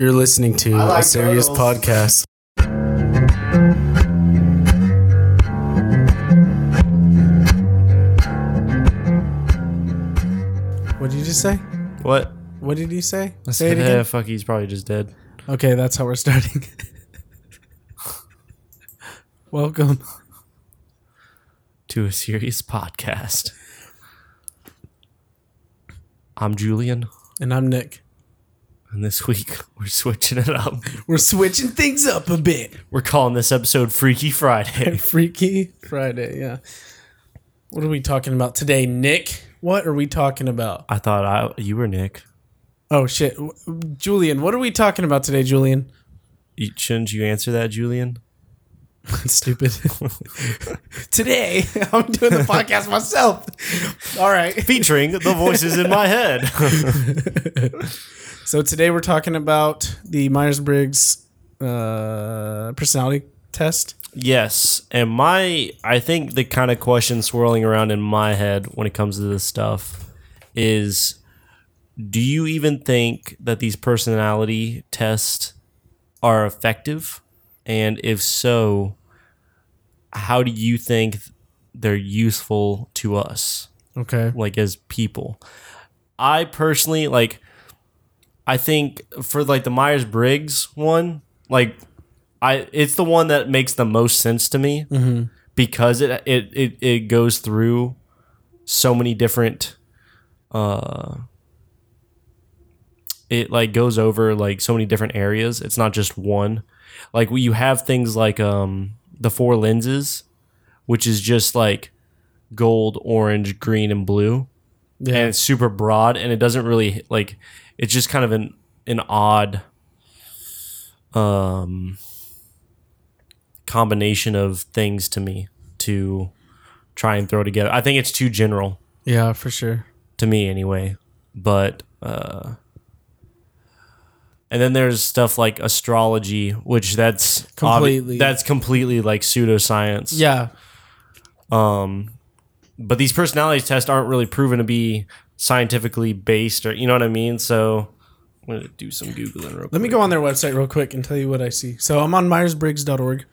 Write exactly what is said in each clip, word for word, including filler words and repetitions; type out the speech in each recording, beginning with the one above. You're listening to like a serious turtles. podcast. What did you just say? What? What did you say? I say said, it again. Hey, fuck, he's probably just dead. Okay, that's how we're starting. Welcome to a serious podcast. I'm Julian. And I'm Nick. And this week, we're switching it up. We're switching things up a bit. We're calling this episode Freaky Friday. Freaky Friday, yeah. What are we talking about today, Nick? What are we talking about? I thought I you were Nick. Oh, shit. Julian, what are we talking about today, Julian? You, shouldn't you answer that, Julian? That's stupid. Today, I'm doing the podcast myself. All right. Featuring the voices in my head. So today we're talking about the Myers-Briggs uh, personality test. Yes. And my, I think the kind of question swirling around in my head when it comes to this stuff is, do you even think that these personality tests are effective? And if so, how do you think they're useful to us? Okay. Like as people. I personally, like... I think for like the Myers-Briggs one, like I, it's the one that makes the most sense to me mm-hmm. because it, it it it goes through so many different, uh, it like goes over like so many different areas. It's not just one. Like you have things like um the four lenses, which is just like gold, orange, green, and blue, yeah. And it's super broad, and it doesn't really like. It's just kind of an, an odd um, combination of things to me to try and throw together. I think it's too general. Yeah, for sure. To me anyway. But, uh, and then there's stuff like astrology, which that's completely, ob- that's completely like pseudoscience. Yeah. Um, but these personality tests aren't really proven to be scientifically based, or you know what I mean? So I'm going to do some Googling real quick. Let me go on their website real quick and tell you what I see. So I'm on myers briggs dot org.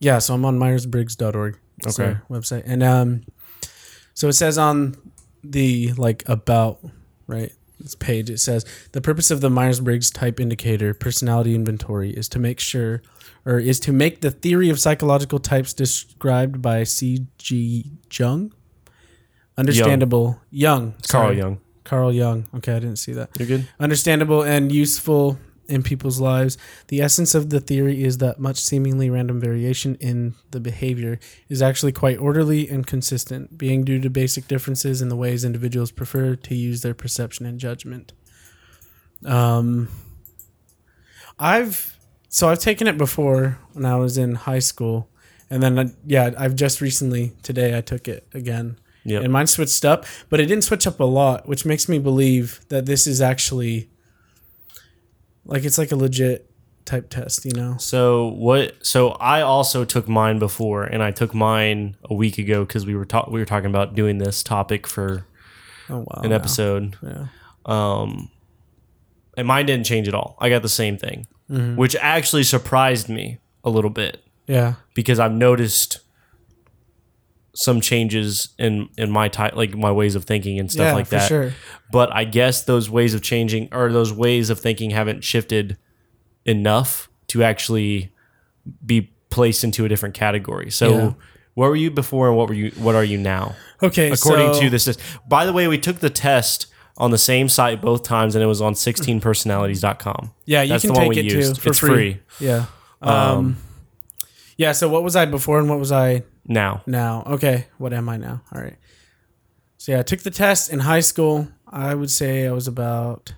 Yeah, so I'm on myers briggs dot org. That's okay. Website. And um, so it says on the like about, right, this page, it says, the purpose of the Myers-Briggs type indicator personality inventory is to make sure, or is to make the theory of psychological types described by C G Jung. Understandable. Young. Young Carl Jung. Carl Jung. Okay, I didn't see that. You're good. Understandable and useful in people's lives. The essence of the theory is that much seemingly random variation in the behavior is actually quite orderly and consistent, being due to basic differences in the ways individuals prefer to use their perception and judgment. Um, I've so I've taken it before when I was in high school, and then I, yeah, I've just recently today I took it again. Yep. And mine switched up, but it didn't switch up a lot, which makes me believe that this is actually like it's like a legit type test, you know? So what? So I also took mine before, and I took mine a week ago because we were ta- we were talking about doing this topic for oh, wow, an episode. Wow. Yeah. Um, and mine didn't change at all. I got the same thing, mm-hmm. which actually surprised me a little bit. Yeah, because I've noticed some changes in, in my type, like my ways of thinking and stuff yeah, like that. For sure. But I guess those ways of changing or those ways of thinking haven't shifted enough to actually be placed into a different category. So yeah. Where were you before and what were you, what are you now? Okay. According so, to this, by the way, we took the test on the same site both times and it was on sixteen personalities dot com. Yeah. You That's can the take one we it used. Too for it's free. free. Yeah. Um, um, yeah. So what was I before and what was I Now. Now. Okay. What am I now? All right. So yeah, I took the test in high school. I would say I was about,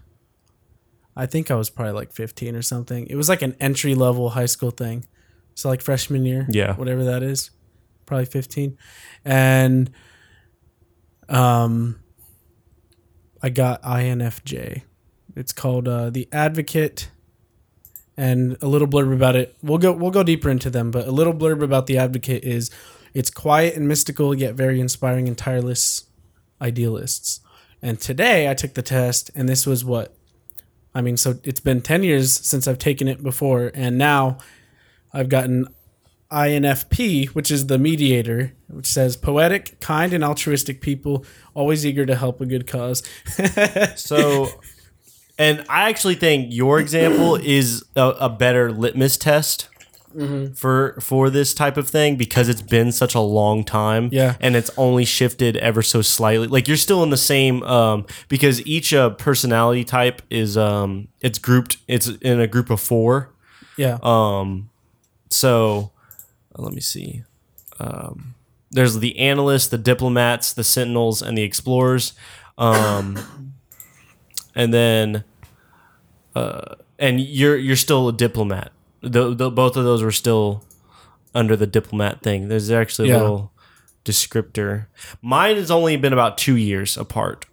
I think I was probably like fifteen or something. It was like an entry level high school thing. So like freshman year. Yeah. Whatever that is. Probably fifteen. And um, I got I N F J. It's called uh, The Advocate. And a little blurb about it. We'll go, we'll go deeper into them, but a little blurb about The Advocate is, it's quiet and mystical, yet very inspiring and tireless idealists. And today I took the test, and this was what I mean, so it's been ten years since I've taken it before, and now I've gotten I N F P, which is the mediator, which says poetic, kind, and altruistic people, always eager to help a good cause. So, and I actually think your example is a, a better litmus test mm-hmm. for for this type of thing, because it's been such a long time, yeah, and it's only shifted ever so slightly. Like, you're still in the same, um, because each uh, personality type is um, it's grouped, it's in a group of four, yeah. Um, so. Let me see. Um, there's the analysts, the diplomats, the sentinels, and the explorers. Um, and then, uh, and you're you're still a diplomat. The, the, both of those were still under the diplomat thing. There's actually a yeah. little descriptor. Mine has only been about two years apart.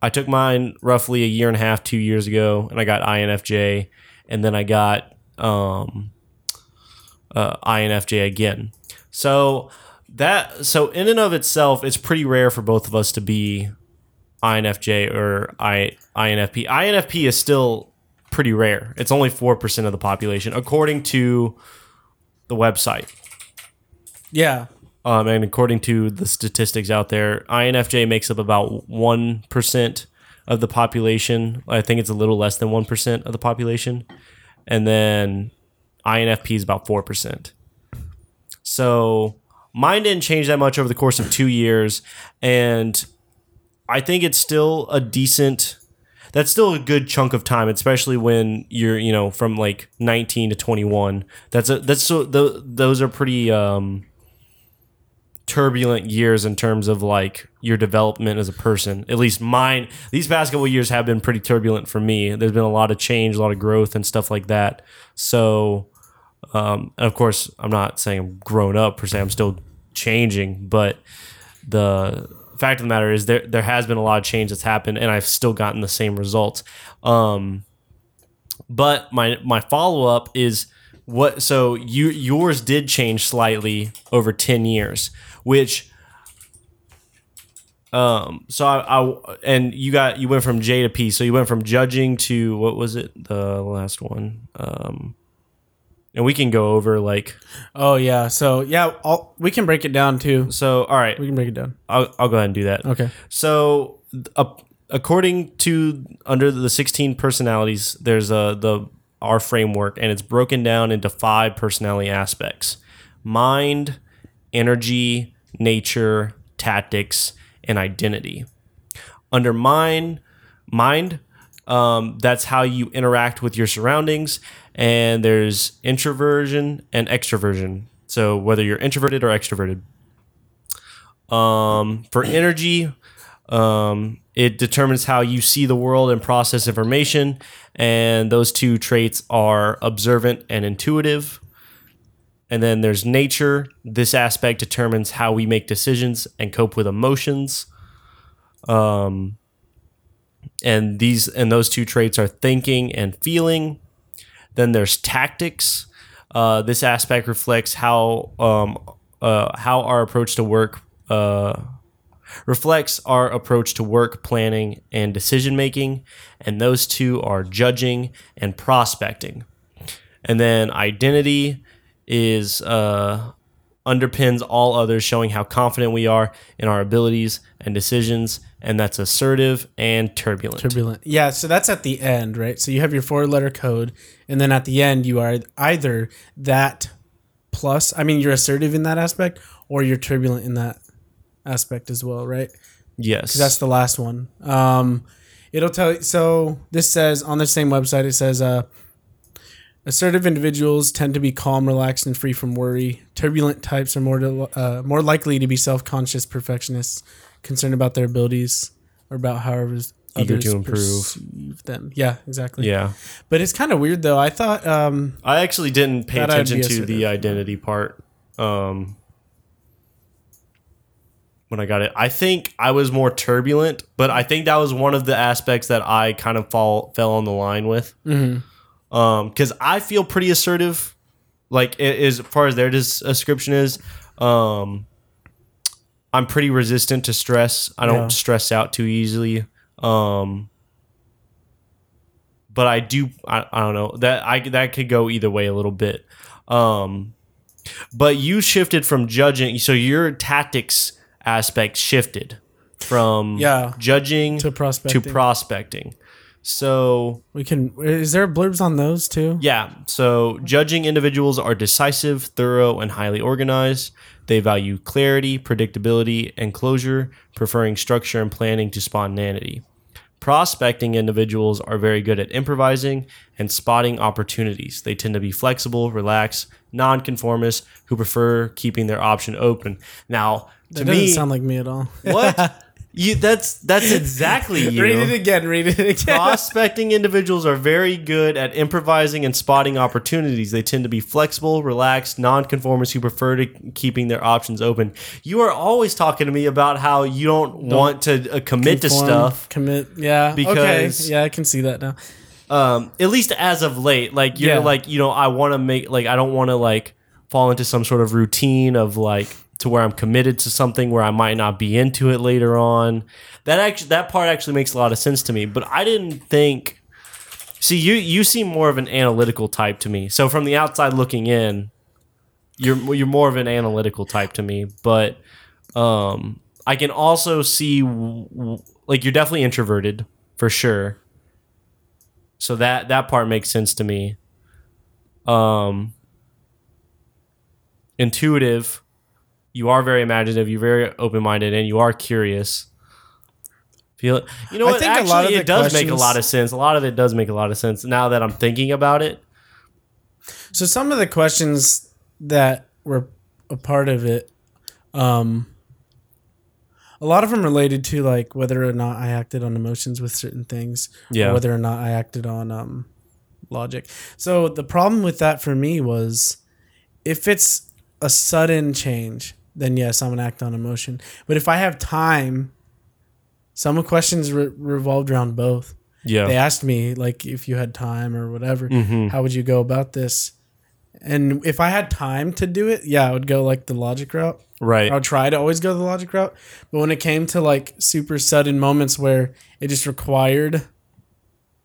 I took mine roughly a year and a half, two years ago, and I got I N F J, and then I got... Um, Uh, I N F J again. So that so in and of itself, it's pretty rare for both of us to be I N F J or I, INFP. I N F P is still pretty rare. It's only four percent of the population, according to the website. Yeah. Um, and according to the statistics out there, I N F J makes up about one percent of the population. I think it's a little less than one percent of the population. And then... I N F P is about four percent. So mine didn't change that much over the course of two years. And I think it's still a decent, that's still a good chunk of time, especially when you're, you know, from like nineteen to twenty-one. That's a, that's so th- those are pretty um, turbulent years in terms of like your development as a person. At least mine, these past couple years have been pretty turbulent for me. There's been a lot of change, a lot of growth and stuff like that. So, um, and of course, I'm not saying I'm grown up per se. I'm still changing, but the fact of the matter is there there has been a lot of change that's happened, and I've still gotten the same results. Um, but my my follow up is what? So you yours did change slightly over ten years, which um. So I, I and you got you went from J to P. So you went from judging to what was it? The last one. Um, And we can go over like... Oh, yeah. So, yeah, I'll, we can break it down, too. So, all right. We can break it down. I'll, I'll go ahead and do that. Okay. So, uh, according to under the sixteen personalities, there's uh, the our framework, and it's broken down into five personality aspects. Mind, energy, nature, tactics, and identity. Under mind, mind um, that's how you interact with your surroundings. And there's introversion and extroversion. So whether you're introverted or extroverted. Um, for energy, um, it determines how you see the world and process information. And those two traits are observant and intuitive. And then there's nature. This aspect determines how we make decisions and cope with emotions. Um, and these and those two traits are thinking and feeling. Then there's tactics. Uh, this aspect reflects how um, uh, how our approach to work uh, reflects our approach to work planning and decision making, and those two are judging and prospecting. And then identity is uh, underpins all others, showing how confident we are in our abilities and decisions. And that's assertive and turbulent. Turbulent. Yeah, so that's at the end, right? So you have your four-letter code, and then at the end you are either that plus, I mean, you're assertive in that aspect, or you're turbulent in that aspect as well, right? Yes. Because that's the last one. Um, it'll tell you, so this says, on the same website, it says, uh, assertive individuals tend to be calm, relaxed, and free from worry. Turbulent types are more to, uh, more likely to be self-conscious perfectionists, concerned about their abilities or about however eager others to improve them. Yeah, exactly. Yeah. But it's kind of weird, though. I thought... Um, I actually didn't pay attention to the identity part um, when I got it. I think I was more turbulent, but I think that was one of the aspects that I kind of fall, fell on the line with. Mm-hmm. Um, 'cause I feel pretty assertive, like it, as far as their description is. Um, I'm pretty resistant to stress. I don't yeah. stress out too easily. Um, but I do, I, I don't know that I, that could go either way a little bit. Um, but you shifted from judging. So your tactics aspect shifted from yeah, judging to prospecting. to prospecting. So we can, is there blurbs on those too? Yeah. So judging individuals are decisive, thorough, and highly organized. They value clarity, predictability, and closure, preferring structure and planning to spontaneity. Prospecting individuals are very good at improvising and spotting opportunities. They tend to be flexible, relaxed, nonconformists who prefer keeping their option open. Now, to me, that doesn't sound like me at all. What? You, that's that's exactly you. Read it again. Read it again. Prospecting individuals are very good at improvising and spotting opportunities. They tend to be flexible, relaxed, nonconformists who prefer to keeping their options open. You are always talking to me about how you don't, don't want to uh, commit conform, to stuff. Commit, yeah. Because okay. yeah, I can see that now. Um, at least as of late, like you're yeah. like you know I want to make like I don't want to like fall into some sort of routine of like. To where I'm committed to something where I might not be into it later on. That actually, that part actually makes a lot of sense to me. But I didn't think. See, you you seem more of an analytical type to me. So from the outside looking in, you're you're more of an analytical type to me. But um, I can also see like you're definitely introverted for sure. So that that part makes sense to me. Um, intuitive. You are very imaginative. You're very open-minded, and you are curious. Feel you know what? I think Actually, a lot of it does make a lot of sense. A lot of it does make a lot of sense now that I'm thinking about it. So some of the questions that were a part of it, um, a lot of them related to like whether or not I acted on emotions with certain things, yeah. or whether or not I acted on um, logic. So the problem with that for me was if it's a sudden change, then yes, I'm gonna act on emotion. But if I have time, some of the questions re- revolved around both. Yeah, they asked me like, if you had time or whatever, mm-hmm. how would you go about this? And if I had time to do it, yeah, I would go like the logic route. Right. I would try to always go the logic route. But when it came to like super sudden moments where it just required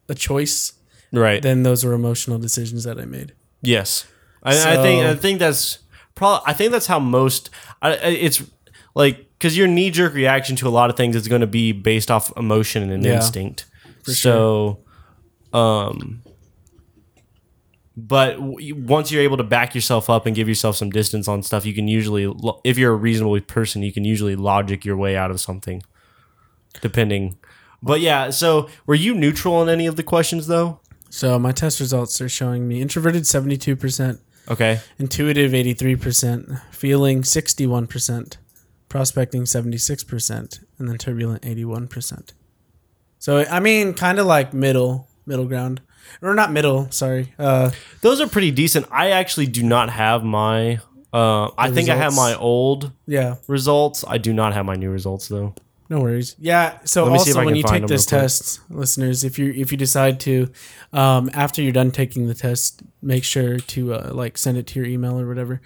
a choice, right? Then those were emotional decisions that I made. Yes, I, so, I think I think that's. Probably, I think that's how most. I, it's like because your knee-jerk reaction to a lot of things is going to be based off emotion and yeah, instinct. For so, sure. um, but w- once you're able to back yourself up and give yourself some distance on stuff, you can usually, lo- if you're a reasonable person, you can usually logic your way out of something, depending. But yeah, so were you neutral on any of the questions though? So my test results are showing me introverted seventy-two percent. Okay. Intuitive eighty-three percent, feeling sixty-one percent, prospecting seventy-six percent, and then turbulent eighty-one percent. So I mean kind of like middle, middle ground. Or not middle, sorry. Uh, those are pretty decent. I actually do not have my uh I think results. I have my old yeah. results. I do not have my new results though. No worries. Yeah, so also when you take this test, listeners, if you if you decide to, um, after you're done taking the test, make sure to uh, like send it to your email or whatever,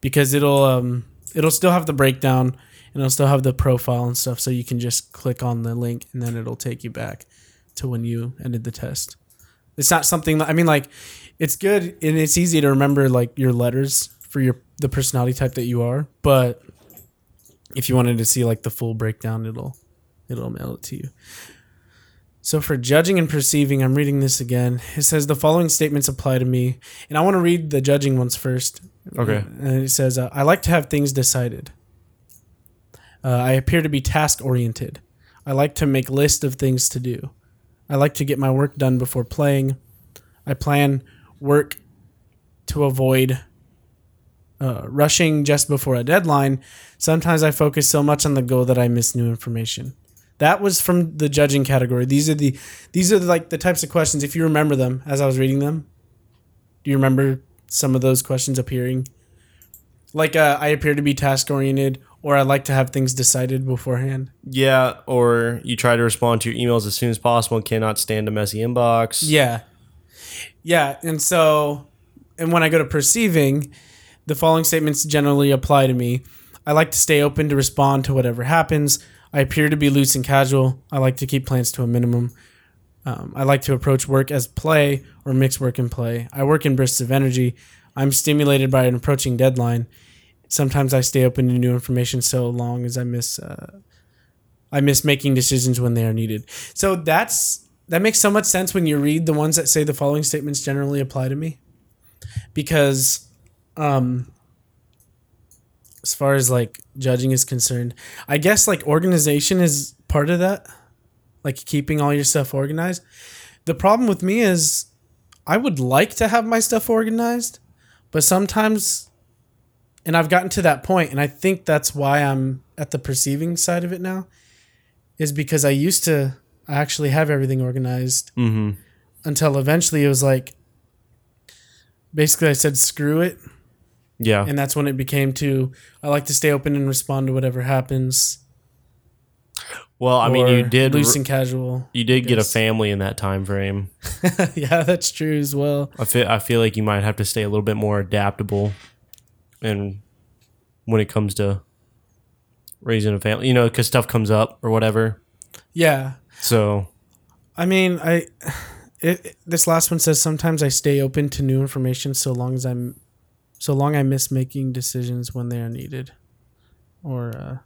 because it'll um, it'll still have the breakdown and it'll still have the profile and stuff, so you can just click on the link and then it'll take you back to when you ended the test. It's not something I mean like it's good and it's easy to remember like your letters for your the personality type that you are, but if you wanted to see like the full breakdown, it'll it'll mail it to you. So for judging and perceiving, I'm reading this again. It says the following statements apply to me, and I want to read the judging ones first. Okay. And it says uh, I like to have things decided. Uh, I appear to be task oriented. I like to make lists of things to do. I like to get my work done before playing. I plan work to avoid. Uh, rushing just before a deadline. Sometimes I focus so much on the goal that I miss new information. That was from the judging category. These are the these are like the types of questions. If you remember them as I was reading them, do you remember some of those questions appearing? Like uh, I appear to be task oriented, or I like to have things decided beforehand. Yeah, or you try to respond to your emails as soon as possible and cannot stand a messy inbox. Yeah, yeah, and so and when I go to perceiving. The following statements generally apply to me. I like to stay open to respond to whatever happens. I appear to be loose and casual. I like to keep plans to a minimum. Um, I like to approach work as play or mix work and play. I work in bursts of energy. I'm stimulated by an approaching deadline. Sometimes I stay open to new information so long as I miss uh, I miss making decisions when they are needed. So that's that makes so much sense when you read the ones that say the following statements generally apply to me. Because um, as far as like judging is concerned, I guess like organization is part of that. Like keeping all your stuff organized. The problem with me is I would like to have my stuff organized, but sometimes, and I've gotten to that point, and I think that's why I'm at the perceiving side of it now, is because I used to actually have everything organized mm-hmm. until eventually it was like, basically I said, screw it. Yeah. And that's when it became to, I like to stay open and respond to whatever happens. Well, I mean, you did loose and casual. You did get a family in that time frame. Yeah, that's true as well. I feel I feel like you might have to stay a little bit more adaptable, and when it comes to raising a family, you know, because stuff comes up or whatever. Yeah. So, I mean, I it, this last one says sometimes I stay open to new information so long as I'm so long I miss making decisions when they are needed, or. Uh,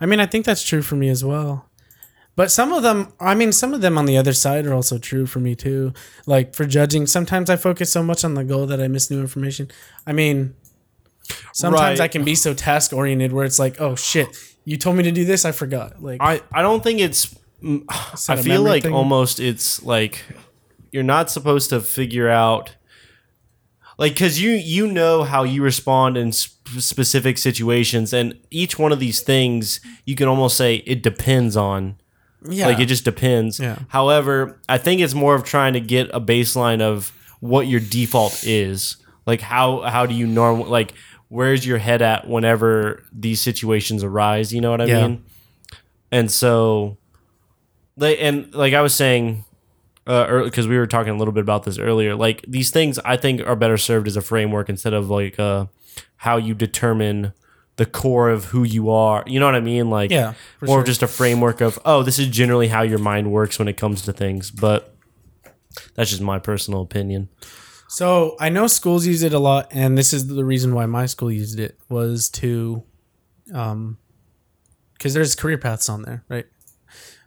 I mean, I think that's true for me as well. But some of them, I mean, some of them on the other side are also true for me too. Like for judging, sometimes I focus so much on the goal that I miss new information. I mean, sometimes right. I can be so task oriented where it's like, oh shit, you told me to do this. I forgot. Like, I, I don't think it's, it's I feel like thing. Almost it's like, you're not supposed to figure out like, cause you, you know how you respond in sp- specific situations, and each one of these things you can almost say it depends on. Yeah. Like it just depends. Yeah. However, I think it's more of trying to get a baseline of what your default is. Like how, how do you normal, like where's your head at whenever these situations arise? You know what I yeah. mean? And so they, and like I was saying, because uh, we were talking a little bit about this earlier, like these things I think are better served as a framework instead of like uh, how you determine the core of who you are. You know what I mean? Like yeah, more sure. just a framework of, oh, this is generally how your mind works when it comes to things. But that's just my personal opinion. So I know schools use it a lot, and this is the reason why my school used it was to, um, because there's career paths on there, right?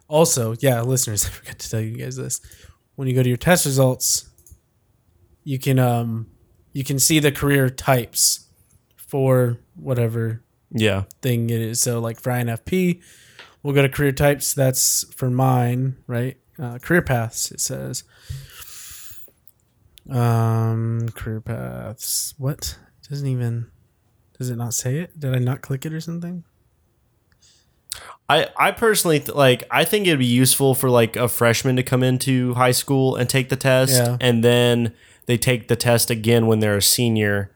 Also, yeah, listeners, I forgot to tell you guys this. When you go to your test results, you can um, you can see the career types for whatever yeah. thing it is. So, like for I N F P, we'll go to career types. That's for mine, right? Uh, career paths, it says. Um, career paths. What? It doesn't even... Does it not say it? Did I not click it or something? I, I personally th- like I think it'd be useful for like a freshman to come into high school and take the test yeah. and then they take the test again when they're a senior.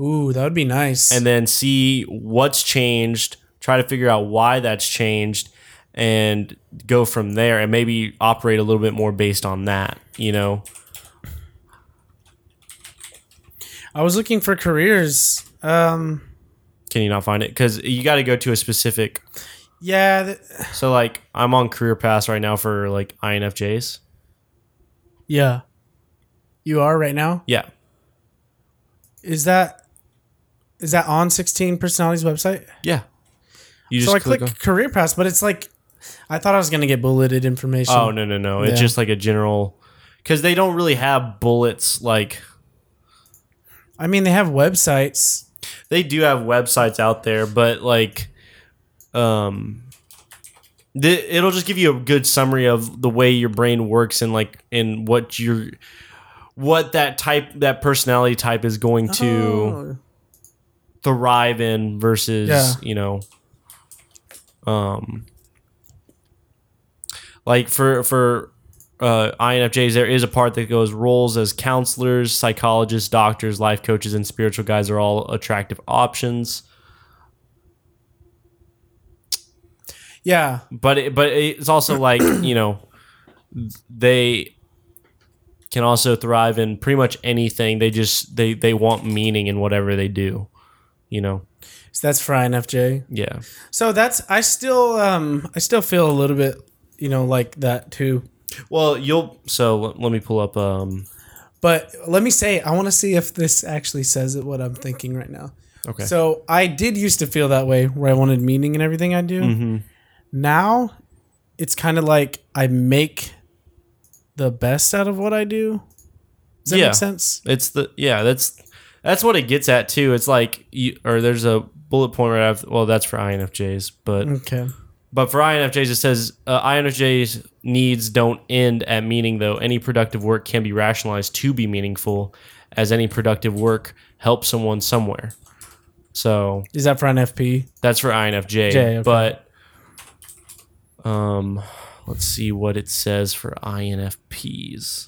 Ooh, that would be nice. And then see what's changed, try to figure out why that's changed and go from there and maybe operate a little bit more based on that, you know. I was looking for careers. Um, Can you not find it? Cuz you got to go to a specific Yeah. Th- so like I'm on career paths right now for like I N F Js. Yeah. You are right now? Yeah. Is that is that on sixteen Personalities website? Yeah. You just so click I click on- career paths, but it's like I thought I was going to get bulleted information. Oh, no, no, no. Yeah. It's just like a general cuz they don't really have bullets like I mean, they have websites. They do have websites out there, but like Um, th- it'll just give you a good summary of the way your brain works and like and what your what that type that personality type is going to oh. thrive in versus yeah. you know, um, like for for uh, I N F Js there is a part that goes roles as counselors, psychologists, doctors, life coaches, and spiritual guides are all attractive options. Yeah, but it, but it's also like, you know, they can also thrive in pretty much anything. They just they, they want meaning in whatever they do, you know. So that's for I N F J. Yeah. So that's I still um I still feel a little bit, you know, like that too. Well, you'll so let me pull up. Um, but let me say, I want to see if this actually says it, what I'm thinking right now. Okay. So I did used to feel that way, where I wanted meaning in everything I do. Mm-hmm. Now, it's kind of like I make the best out of what I do. Does that yeah. make sense? It's the yeah. That's that's what it gets at too. It's like you, or there's a bullet point right after. Well, that's for I N F Js, but okay. But for I N F Js, it says uh, I N F Js needs don't end at meaning, though. Any productive work can be rationalized to be meaningful, as any productive work helps someone somewhere. So is that for I N F P? That's for I N F J. J, okay. But um, let's see what it says for I N F Ps.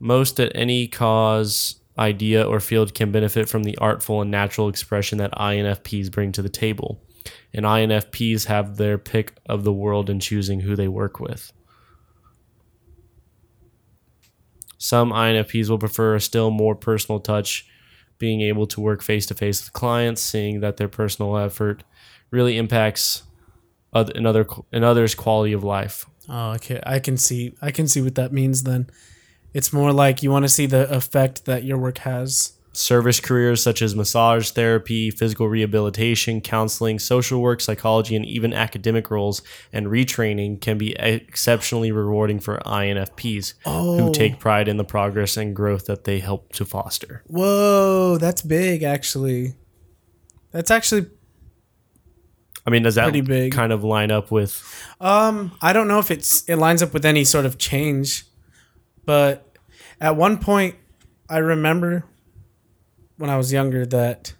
Most at any cause, idea, or field can benefit from the artful and natural expression that I N F Ps bring to the table. And I N F Ps have their pick of the world in choosing who they work with. Some I N F Ps will prefer a still more personal touch, being able to work face-to-face with clients, seeing that their personal effort really impacts other, another, another's quality of life. Oh, okay. I can see, I can see what that means then. It's more like you want to see the effect that your work has. Service careers such as massage therapy, physical rehabilitation, counseling, social work, psychology, and even academic roles and retraining can be exceptionally rewarding for I N F Ps oh. who take pride in the progress and growth that they help to foster. Whoa, that's big, actually. That's actually I mean, does that big. kind of line up with... Um, I don't know if it's it lines up with any sort of change. But at one point, I remember when I was younger that,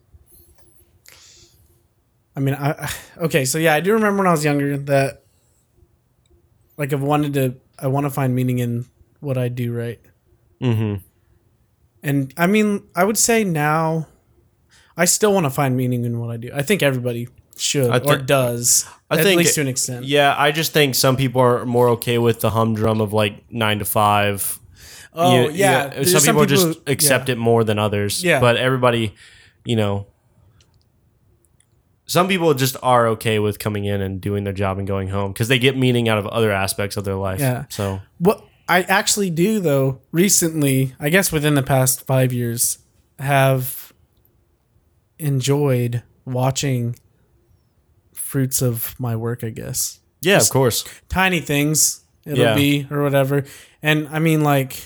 I mean, I, okay, so yeah, I do remember when I was younger that, like, I wanted to, I want to find meaning in what I do, right? Mm-hmm. And I mean, I would say now, I still want to find meaning in what I do. I think everybody should th- or does. I at think, least to an extent. Yeah, I just think some people are more okay with the humdrum of like nine to five. Oh, you, yeah. You know, some, some people, people just who, accept yeah. it more than others. Yeah. But everybody, you know, some people just are okay with coming in and doing their job and going home because they get meaning out of other aspects of their life. Yeah. So what I actually do, though, recently, I guess within the past five years, have enjoyed watching fruits of my work, I guess. Yeah, just of course. Tiny things it'll yeah. be or whatever. And I mean, like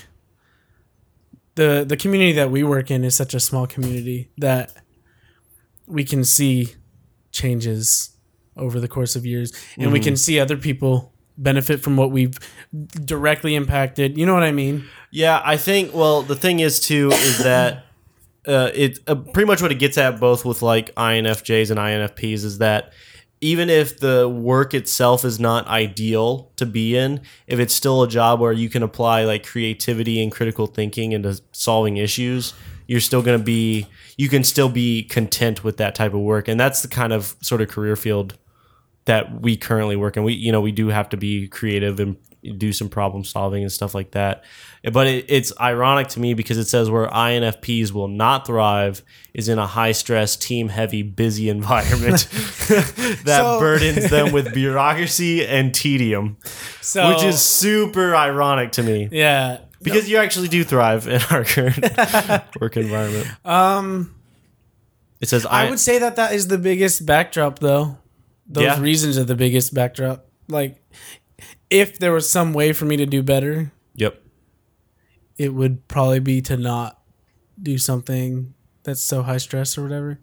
the the community that we work in is such a small community that we can see changes over the course of years, and mm-hmm. we can see other people benefit from what we've directly impacted. You know what I mean? Yeah, I think. Well, the thing is too is that uh, it uh, pretty much what it gets at both with like I N F Js and I N F Ps is that. Even if the work itself is not ideal to be in, if it's still a job where you can apply like creativity and critical thinking into solving issues, you're still going to be, you can still be content with that type of work. And that's the kind of sort of career field that we currently work in. We, you know, we do have to be creative and do some problem solving and stuff like that. But it, it's ironic to me because it says where I N F Ps will not thrive is in a high-stress, team-heavy, busy environment that so, burdens them with bureaucracy and tedium, so, which is super ironic to me. Yeah. Because no. you actually do thrive in our current work environment. Um, it says I, I would say that that is the biggest backdrop, though. Those yeah. reasons are the biggest backdrop. Like, if there was some way for me to do better, yep, it would probably be to not do something that's so high stress or whatever.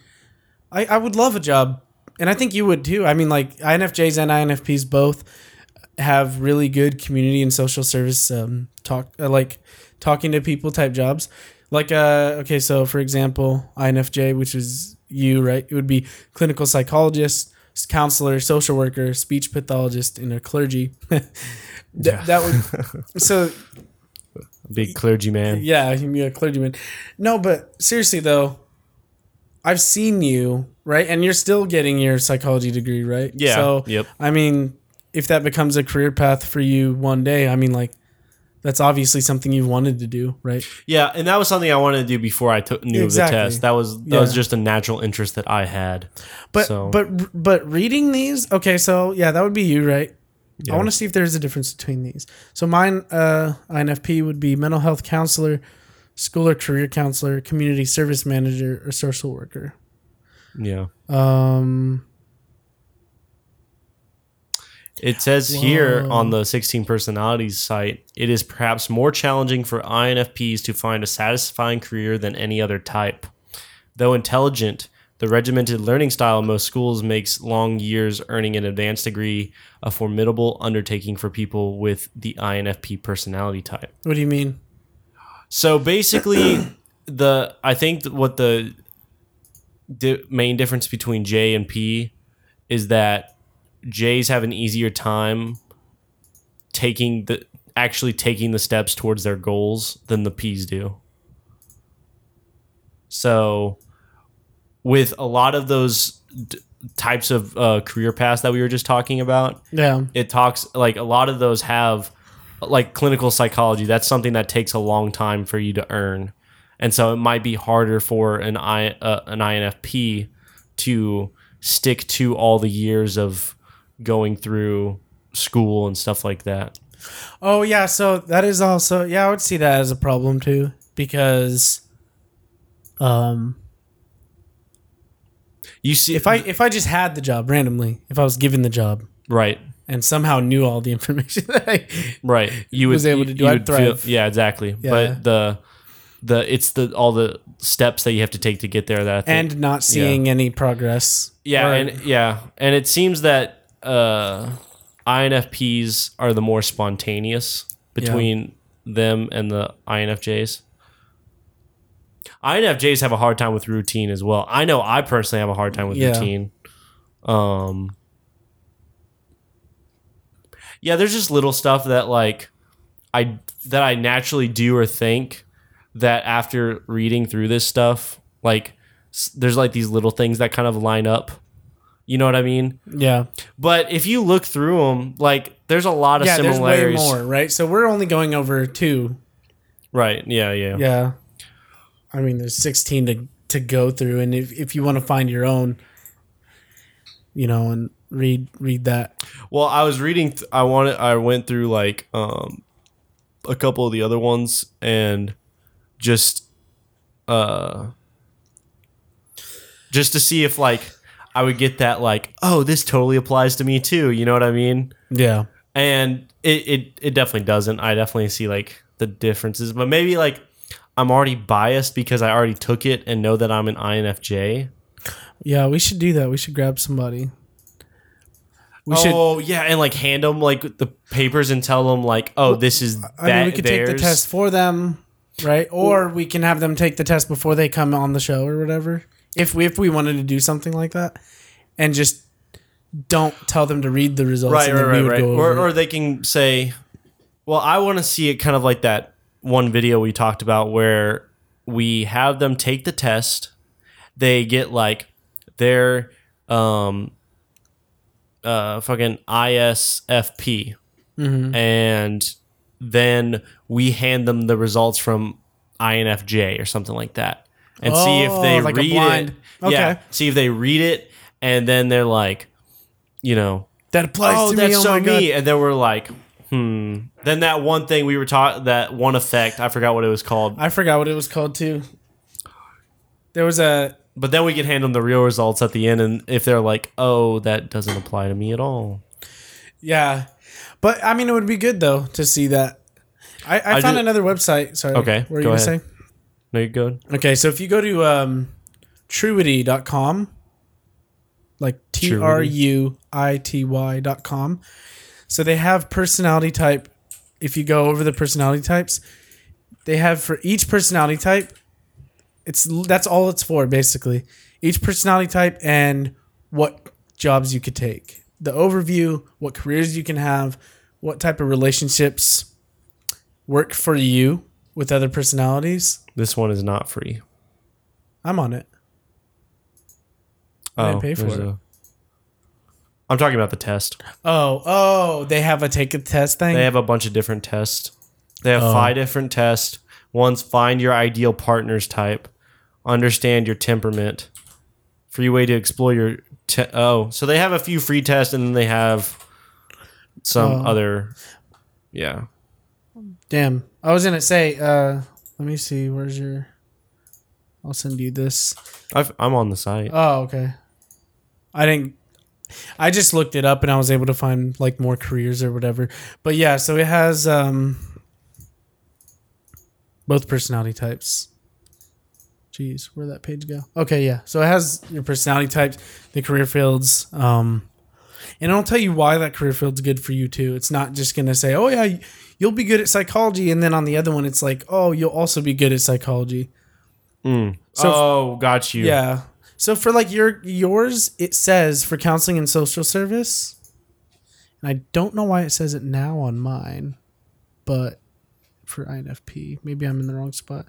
I, I would love a job, and I think you would too. I mean, like I N F Js and I N F Ps both have really good community and social service um, talk, uh, like talking to people type jobs. Like, uh, okay, so for example, I N F J, which is you, right? It would be clinical psychologist, counselor, social worker, speech pathologist, and a clergy. Th- yeah. That would so big clergyman. Yeah, you're a clergyman. No, but seriously though, I've seen you, right? And you're still getting your psychology degree, right? Yeah. So yep. I mean, if that becomes a career path for you one day, I mean, like that's obviously something you've wanted to do, right? Yeah, and that was something I wanted to do before I took knew exactly. the test. That was that yeah. was just a natural interest that I had. But so. but but reading these, okay, so yeah, that would be you, right? Yeah. I want to see if there's a difference between these. So mine, uh, I N F P would be mental health counselor, school or career counselor, community service manager, or social worker. Yeah. Um. It says Whoa. Here on the sixteen personalities site, it is perhaps more challenging for I N F Ps to find a satisfying career than any other type. Though intelligent, the regimented learning style in most schools makes long years earning an advanced degree a formidable undertaking for people with the I N F P personality type. What do you mean? So basically, the I think what the di- main difference between J and P is that J's have an easier time taking the actually taking the steps towards their goals than the P's do. So with a lot of those d- types of uh, career paths that we were just talking about, yeah, it talks like a lot of those have like clinical psychology. That's something that takes a long time for you to earn. And so it might be harder for an I, uh, an I N F P to stick to all the years of going through school and stuff like that. Oh yeah, so that is also, yeah, I would see that as a problem too, because um you see, if I if I just had the job randomly, if I was given the job, right, and somehow knew all the information that I right you would, was able to do, I'd thrive. Feel, yeah, exactly. Yeah. But the the it's the all the steps that you have to take to get there that I think, and not seeing yeah. any progress. Yeah, or, and yeah, and it seems that uh, I N F Ps are the more spontaneous between yeah. them and the I N F Js. I N F Js have a hard time with routine as well. I know I personally have a hard time with yeah. routine. Um, yeah, there's just little stuff that like I that I naturally do or think that after reading through this stuff, like there's like these little things that kind of line up. You know what I mean? Yeah. But if you look through them, like there's a lot of yeah, similarities. There's way more, right? So we're only going over two. Right. Yeah. Yeah. Yeah. I mean, there's sixteen to, to go through, and if, if you want to find your own, you know, and read read that. Well, I was reading. Th- I wanted. I went through like um, a couple of the other ones, and just uh, just to see if like I would get that like, oh, this totally applies to me too. You know what I mean? Yeah. And it it, it definitely doesn't. I definitely see like the differences, but maybe like I'm already biased because I already took it and know that I'm an I N F J. Yeah, we should do that. We should grab somebody. We oh, should, yeah, and like hand them like the papers and tell them like, oh, this is that. I mean, we could take the test for them, right? Or we can have them take the test before they come on the show or whatever. If we if we wanted to do something like that, and just don't tell them to read the results, right? And right, then we right, would right. Go over or, or they can say, well, I want to see it kind of like that one video we talked about where we have them take the test. They get like their um uh fucking I S F P, mm-hmm. and then we hand them the results from I N F J or something like that, and oh, see if they like read a blind. It. Okay. Yeah, see if they read it, and then they're like, you know, that applies. Oh, to that's me. Oh, so my me, God. And then we're like. Hmm. Then that one thing we were taught, that one effect, I forgot what it was called. I forgot what it was called too. There was a... But then we can hand them the real results at the end, and if they're like, oh, that doesn't apply to me at all. Yeah. But, I mean, it would be good, though, to see that. I, I, I found do, another website. Sorry. Okay. What were you going to say? No, you're good. Okay, so if you go to um, Truity dot com, like T R U I T Y dot com, so they have personality type. If you go over the personality types, they have for each personality type, it's that's all it's for, basically. Each personality type and what jobs you could take. The overview, what careers you can have, what type of relationships work for you with other personalities. This one is not free. I'm on it. Oh, I didn't pay for it. A- I'm talking about the test. Oh, oh, they have a take a test thing? They have a bunch of different tests. They have oh. five different tests. One's find your ideal partner's type, understand your temperament, free way to explore your... Te- oh, so they have a few free tests, and then they have some um, other, yeah. Damn, I was gonna say. Uh, let me see. Where's your? I'll send you this. I've, I'm on the site. Oh, okay. I didn't. I just looked it up and I was able to find like more careers or whatever. But yeah, so it has um, both personality types. Jeez, where'd that page go? Okay, yeah. So it has your personality types, the career fields, um, and I'll tell you why that career field's good for you too. It's not just gonna say, "Oh yeah, you'll be good at psychology," and then on the other one, it's like, "Oh, you'll also be good at psychology." Mm. So, oh, got you. Yeah. So for like your yours, it says for counseling and social service, and I don't know why it says it now on mine, but for I N F P, maybe I'm in the wrong spot.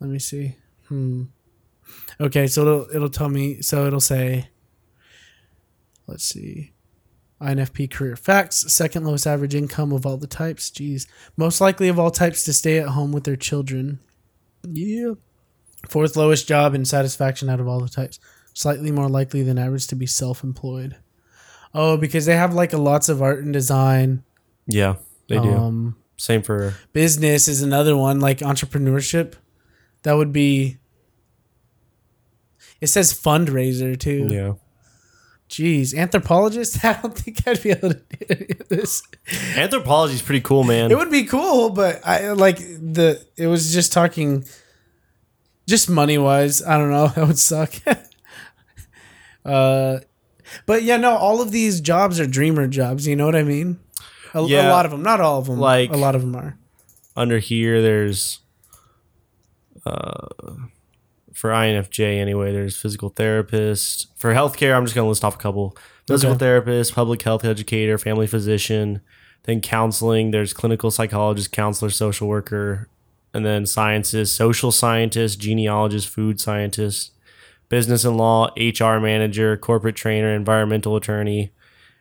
Let me see. Hmm. Okay, so it'll it'll tell me. So it'll say, let's see, I N F P career facts: second lowest average income of all the types. Geez, most likely of all types to stay at home with their children. Yeah. Fourth lowest job and satisfaction out of all the types. Slightly more likely than average to be self-employed. Oh, because they have like a lots of art and design. Yeah, they do. Um, Same for business is another one, like entrepreneurship. That would be. It says fundraiser too. Yeah. Jeez, anthropologist? I don't think I'd be able to do any of this. Anthropology is pretty cool, man. It would be cool, but I like the. It was just talking, just money wise. I don't know. That would suck. uh, but yeah, no. All of these jobs are dreamer jobs. You know what I mean? A, yeah, a lot of them, not all of them. Like a lot of them are. Under here, there's. Uh, for I N F J anyway, there's physical therapist. For healthcare, I'm just going to list off a couple. Physical okay. therapist, public health educator, family physician, then counseling. There's clinical psychologist, counselor, social worker, and then sciences, social scientist, genealogist, food scientist, business and law, H R manager, corporate trainer, environmental attorney,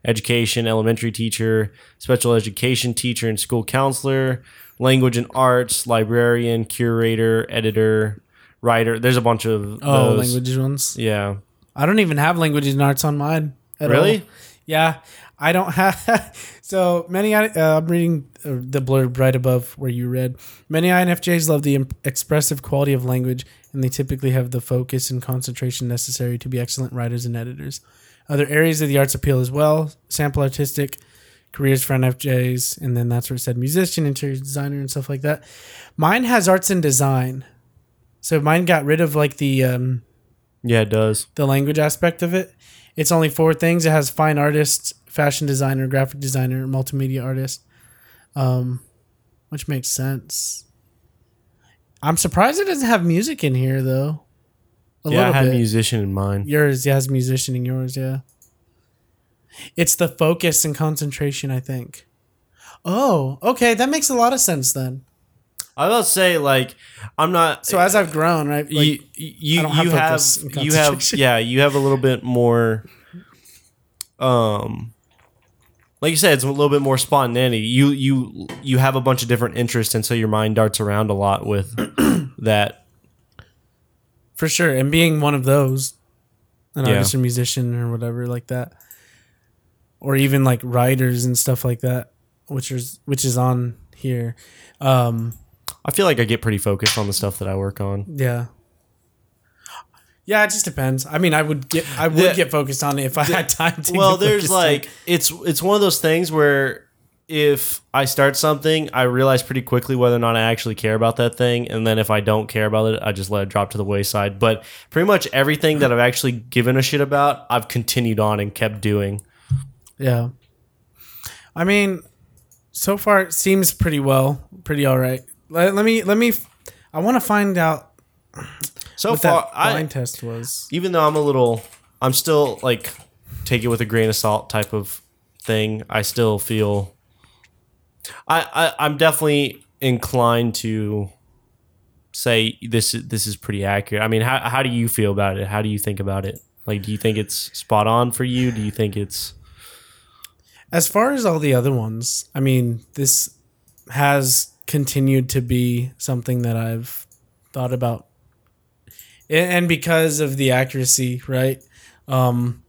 education, elementary teacher, special education teacher, and school counselor, language and arts, librarian, curator, editor, writer. There's a bunch of oh those. Language ones. Yeah, I don't even have languages and arts on mine. At really? All. Yeah, I don't have. So many. Uh, I'm reading the blurb right above where you read. Many I N F Js love the expressive quality of language, and they typically have the focus and concentration necessary to be excellent writers and editors. Other areas of the arts appeal as well. Sample artistic. Careers for I N F Js, and then that's where it said musician, interior designer, and stuff like that. Mine has arts and design, so mine got rid of like the um, yeah, it does the language aspect of it. It's only four things. It has fine artist, fashion designer, graphic designer, multimedia artist, um, which makes sense. I'm surprised it doesn't have music in here though. A yeah, I had bit. musician in mine. Yours, yeah, has musician in yours, yeah. It's the focus and concentration, I think. Oh, okay. That makes a lot of sense then. I will say, like, I'm not... So as I've grown, right? Like, you you, I you have... you have Yeah, you have a little bit more... Um, like you said, it's a little bit more spontaneity. You, you, you have a bunch of different interests, and so your mind darts around a lot with that. For sure. And being one of those, an yeah. artist or musician or whatever like that. Or even like writers and stuff like that, which is which is on here. Um, I feel like I get pretty focused on the stuff that I work on. Yeah, yeah, it just depends. I mean, I would get I would the, get focused on it if I the, had time to. Well, there's like on. it's it's one of those things where if I start something, I realize pretty quickly whether or not I actually care about that thing, and then if I don't care about it, I just let it drop to the wayside. But pretty much everything that I've actually given a shit about, I've continued on and kept doing. Yeah. I mean, so far it seems pretty well, pretty all right. Let, let me, let me, I want to find out so what far, that blind I, test was. Even though I'm a little, I'm still like, take it with a grain of salt type of thing. I still feel, I, I I'm definitely inclined to say this, this is pretty accurate. I mean, how, how do you feel about it? How do you think about it? Like, do you think it's spot on for you? Do you think it's... As far as all the other ones, I mean, this has continued to be something that I've thought about. And because of the accuracy, right? Um,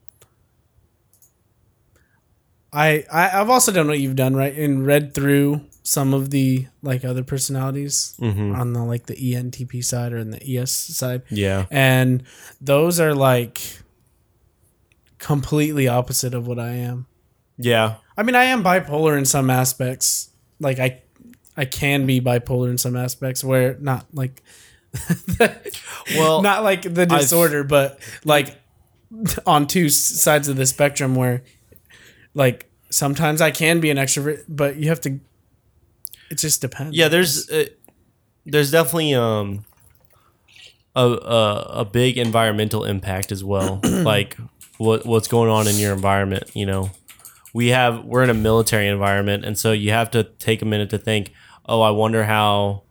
I, I I've also done what you've done, right? And read through some of the like other personalities mm-hmm. on the like the E N T P side or in the E S side. Yeah. And those are like completely opposite of what I am. Yeah. I mean, I am bipolar in some aspects. Like I I can be bipolar in some aspects where not like well, not like the disorder, I've, but like on two sides of the spectrum where like sometimes I can be an extrovert, but you have to, it just depends. Yeah. There's, uh, there's definitely, um, a, a, a big environmental impact as well. Like what, what's going on in your environment? You know, we have, we're in a military environment. And so you have to take a minute to think, oh, I wonder how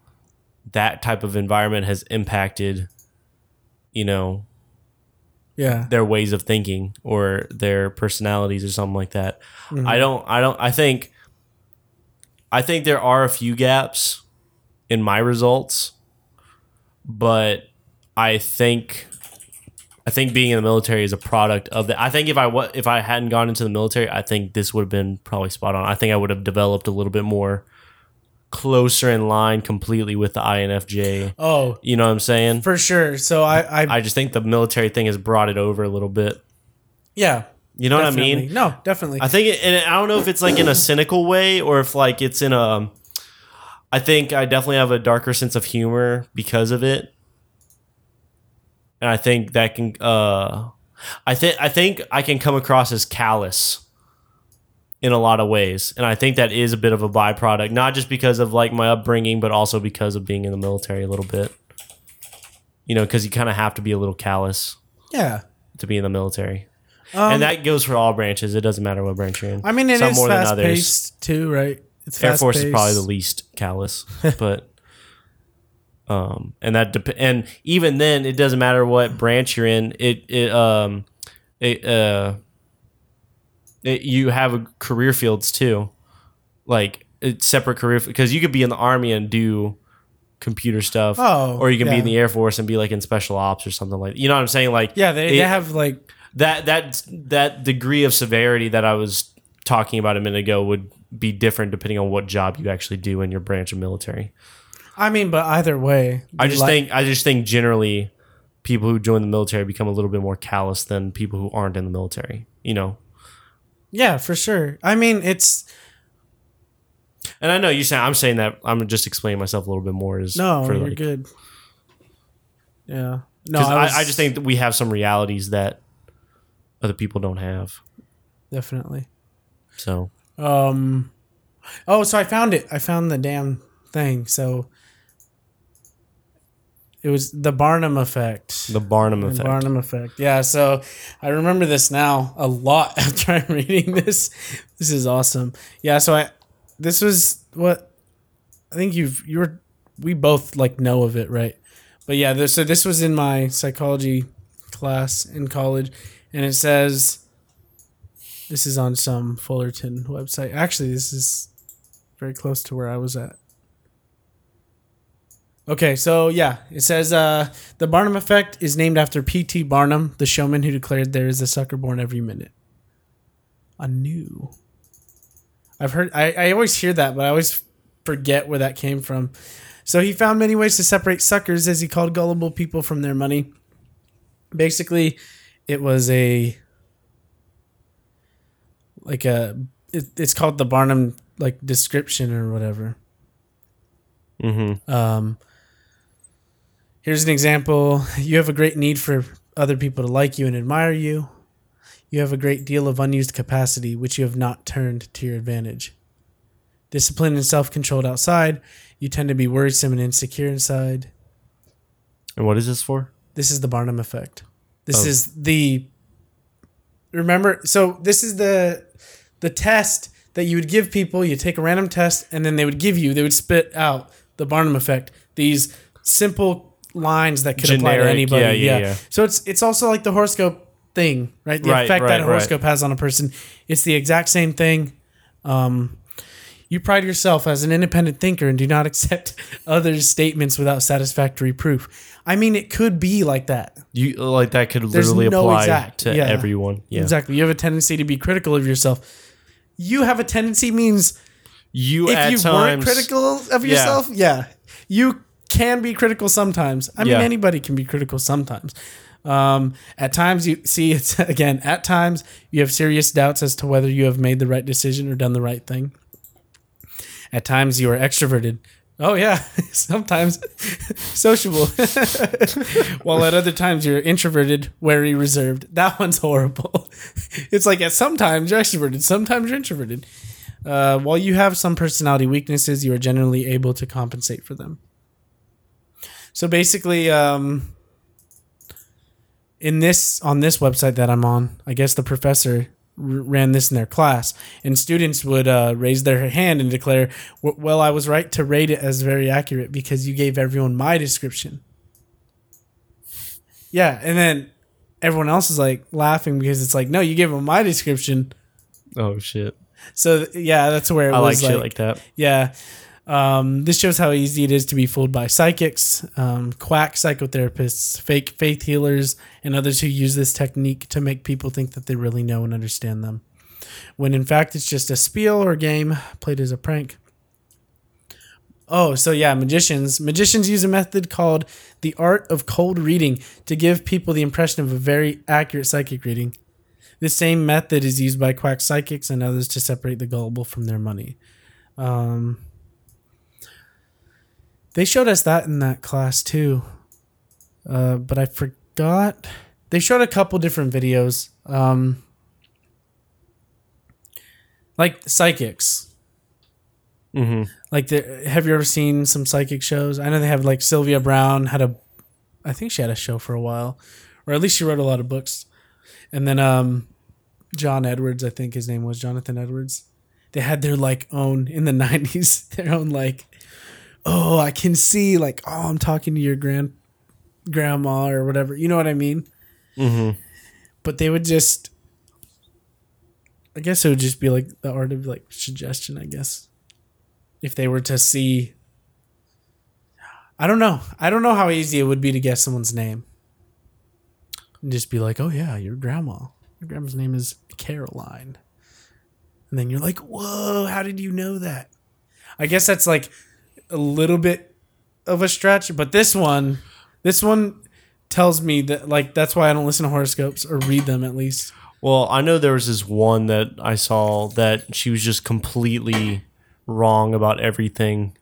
that type of environment has impacted, you know, yeah, their ways of thinking or their personalities or something like that. Mm-hmm. I don't, I don't, I think, I think there are a few gaps in my results, but I think, I think being in the military is a product of that. I think if I, if I hadn't gone into the military, I think this would have been probably spot on. I think I would have developed a little bit more closer in line completely with the I N F J. Oh, you know what I'm saying? For sure. So I, I, I just think the military thing has brought it over a little bit. Yeah. You know definitely. What I mean? No, definitely. I think, it, and I don't know if it's like in a cynical way or if like it's in a, I think I definitely have a darker sense of humor because of it. And I think that can, uh, I think, I think I can come across as callous in a lot of ways. And I think that is a bit of a byproduct, not just because of like my upbringing, but also because of being in the military a little bit, you know, cause you kind of have to be a little callous yeah, to be in the military. Um, and that goes for all branches. It doesn't matter what branch you're in. I mean, it some is more fast than others. Paced too, right? It's Air Force paced. Is probably the least callous, but, um, and that, dep- and even then it doesn't matter what branch you're in. It, it, um, it, uh, It, you have a career fields too, like it's separate career because you could be in the Army and do computer stuff, oh, or you can yeah. be in the Air Force and be like in special ops or something like that. You know what I'm saying? Like yeah, they, it, they have like that that that degree of severity that I was talking about a minute ago would be different depending on what job you actually do in your branch of military. I mean, but either way, I just like- think I just think generally people who join the military become a little bit more callous than people who aren't in the military. You know. Yeah, for sure. I mean, it's... And I know you say I'm saying that. I'm just explaining myself a little bit more. Is no, for you're like, good. Yeah. No, I, was, I, I just think that we have some realities that other people don't have. Definitely. So. Um. Oh, so I found it. I found the damn thing. So it was the Barnum Effect. The Barnum Effect. The Barnum Effect. Yeah, so I remember this now a lot after I'm reading this. This is awesome. Yeah, so I this was what I think you've you were we both like know of it, right? But yeah, there, so this was in my psychology class in college, and it says this is on some Fullerton website. Actually, this is very close to where I was at. Okay, so yeah, it says uh, the Barnum Effect is named after P T Barnum, the showman who declared there is a sucker born every minute. I knew. I've heard. I, I always hear that, but I always forget where that came from. So he found many ways to separate suckers, as he called gullible people, from their money. Basically, it was a like a. It, it's called the Barnum like description or whatever. Mm-hmm. Um. Here's an example. You have a great need for other people to like you and admire you. You have a great deal of unused capacity, which you have not turned to your advantage. Disciplined and self-controlled outside, you tend to be worrisome and insecure inside. And what is this for? This is the Barnum Effect. This oh. is the... Remember, so this is the the test that you would give people. You take a random test, and then they would give you, they would spit out the Barnum Effect. These simple... lines that could generic, apply to anybody. Yeah, yeah, yeah. yeah. So it's it's also like the horoscope thing, right? The right, effect right, that a horoscope right. has on a person. It's the exact same thing. Um, you pride yourself as an independent thinker and do not accept others' statements without satisfactory proof. I mean, it could be like that. You like that could There's literally no apply exact, to yeah, everyone. Yeah. Exactly. You have a tendency to be critical of yourself. you have a tendency means you if at you times, weren't critical of yourself, yeah. yeah, you can be critical sometimes. I mean, yeah. anybody can be critical sometimes. Um, at times, you see, it's again, at times, you have serious doubts as to whether you have made the right decision or done the right thing. At times, you are extroverted. Oh, yeah. Sometimes sociable. While at other times, you're introverted, wary, reserved. That one's horrible. It's like at sometimes you're extroverted, sometimes you're introverted. Uh, while you have some personality weaknesses, you are generally able to compensate for them. So basically, um, in this on this website that I'm on, I guess the professor ran this in their class, and students would uh, raise their hand and declare, well, I was right to rate it as very accurate because you gave everyone my description. Yeah, and then everyone else is like laughing because it's like, no, you gave them my description. Oh, shit. So, yeah, that's where it I was. I like shit like, like that. Yeah. Um, this shows how easy it is to be fooled by psychics, um, quack psychotherapists, fake faith healers, and others who use this technique to make people think that they really know and understand them, when in fact it's just a spiel or a game played as a prank. Oh, so yeah, magicians. Magicians use a method called the art of cold reading to give people the impression of a very accurate psychic reading. This same method is used by quack psychics and others to separate the gullible from their money. Um... They showed us that in that class too, uh, but I forgot. They showed a couple different videos, um, like psychics. Mm-hmm. Like, the, have you ever seen some psychic shows? I know they have like Sylvia Brown had a, I think she had a show for a while, or at least she wrote a lot of books. And then um, John Edwards, I think his name was Jonathan Edwards. They had their like own in the nineties, their own like. Oh, I can see, like, oh, I'm talking to your grand grandma or whatever. You know what I mean? Mm-hmm. But they would just, I guess it would just be like the art of like suggestion, I guess. If they were to see, I don't know. I don't know how easy it would be to guess someone's name. And just be like, oh, yeah, your grandma. Your grandma's name is Caroline. And then you're like, whoa, how did you know that? I guess that's like a little bit of a stretch, but this one, this one tells me that, like, that's why I don't listen to horoscopes or read them, at least. Well, I know there was this one that I saw that she was just completely wrong about everything.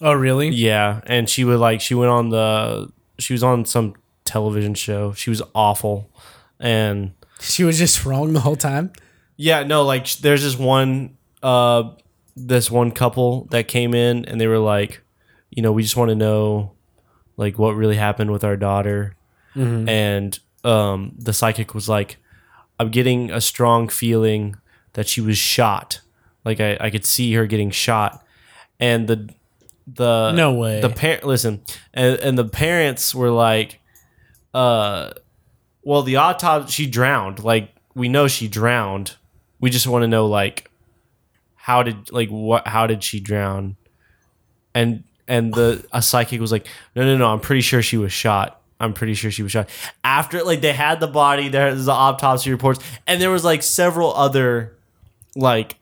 Oh, really? Yeah. And she would like, she went on the, she was on some television show. She was awful. And she was just wrong the whole time. Yeah. No, like there's this one, uh, this one couple that came in and they were like, you know, we just want to know like what really happened with our daughter. Mm-hmm. And um, the psychic was like, I'm getting a strong feeling that she was shot. Like I, I could see her getting shot. And the, the, no way. The parent, listen, and, and the parents were like, uh, well, the autopsy, she drowned. Like we know she drowned. We just want to know like, how did like what? How did she drown? And and the a psychic was like, no, no, no. I'm pretty sure she was shot. I'm pretty sure she was shot. After like they had the body, there was the autopsy reports, and there was like several other like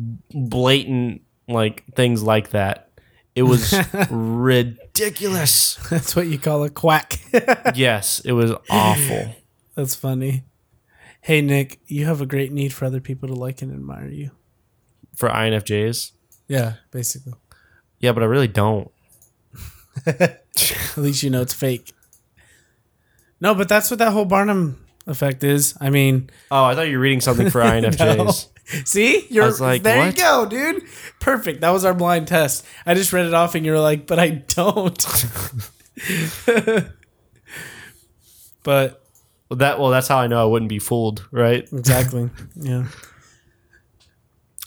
blatant like things like that. It was ridiculous. That's what you call a quack. Yes, it was awful. That's funny. Hey Nick, you have a great need for other people to like and admire you. For I N F Js? Yeah, basically. Yeah, but I really don't. At least you know it's fake. No, but that's what that whole Barnum effect is. I mean... Oh, I thought you were reading something for I N F Js. No. See? You're like, there what? You go, dude. Perfect. That was our blind test. I just read it off and you were like, but I don't. But... Well, that well, that's how I know I wouldn't be fooled, right? Exactly. Yeah.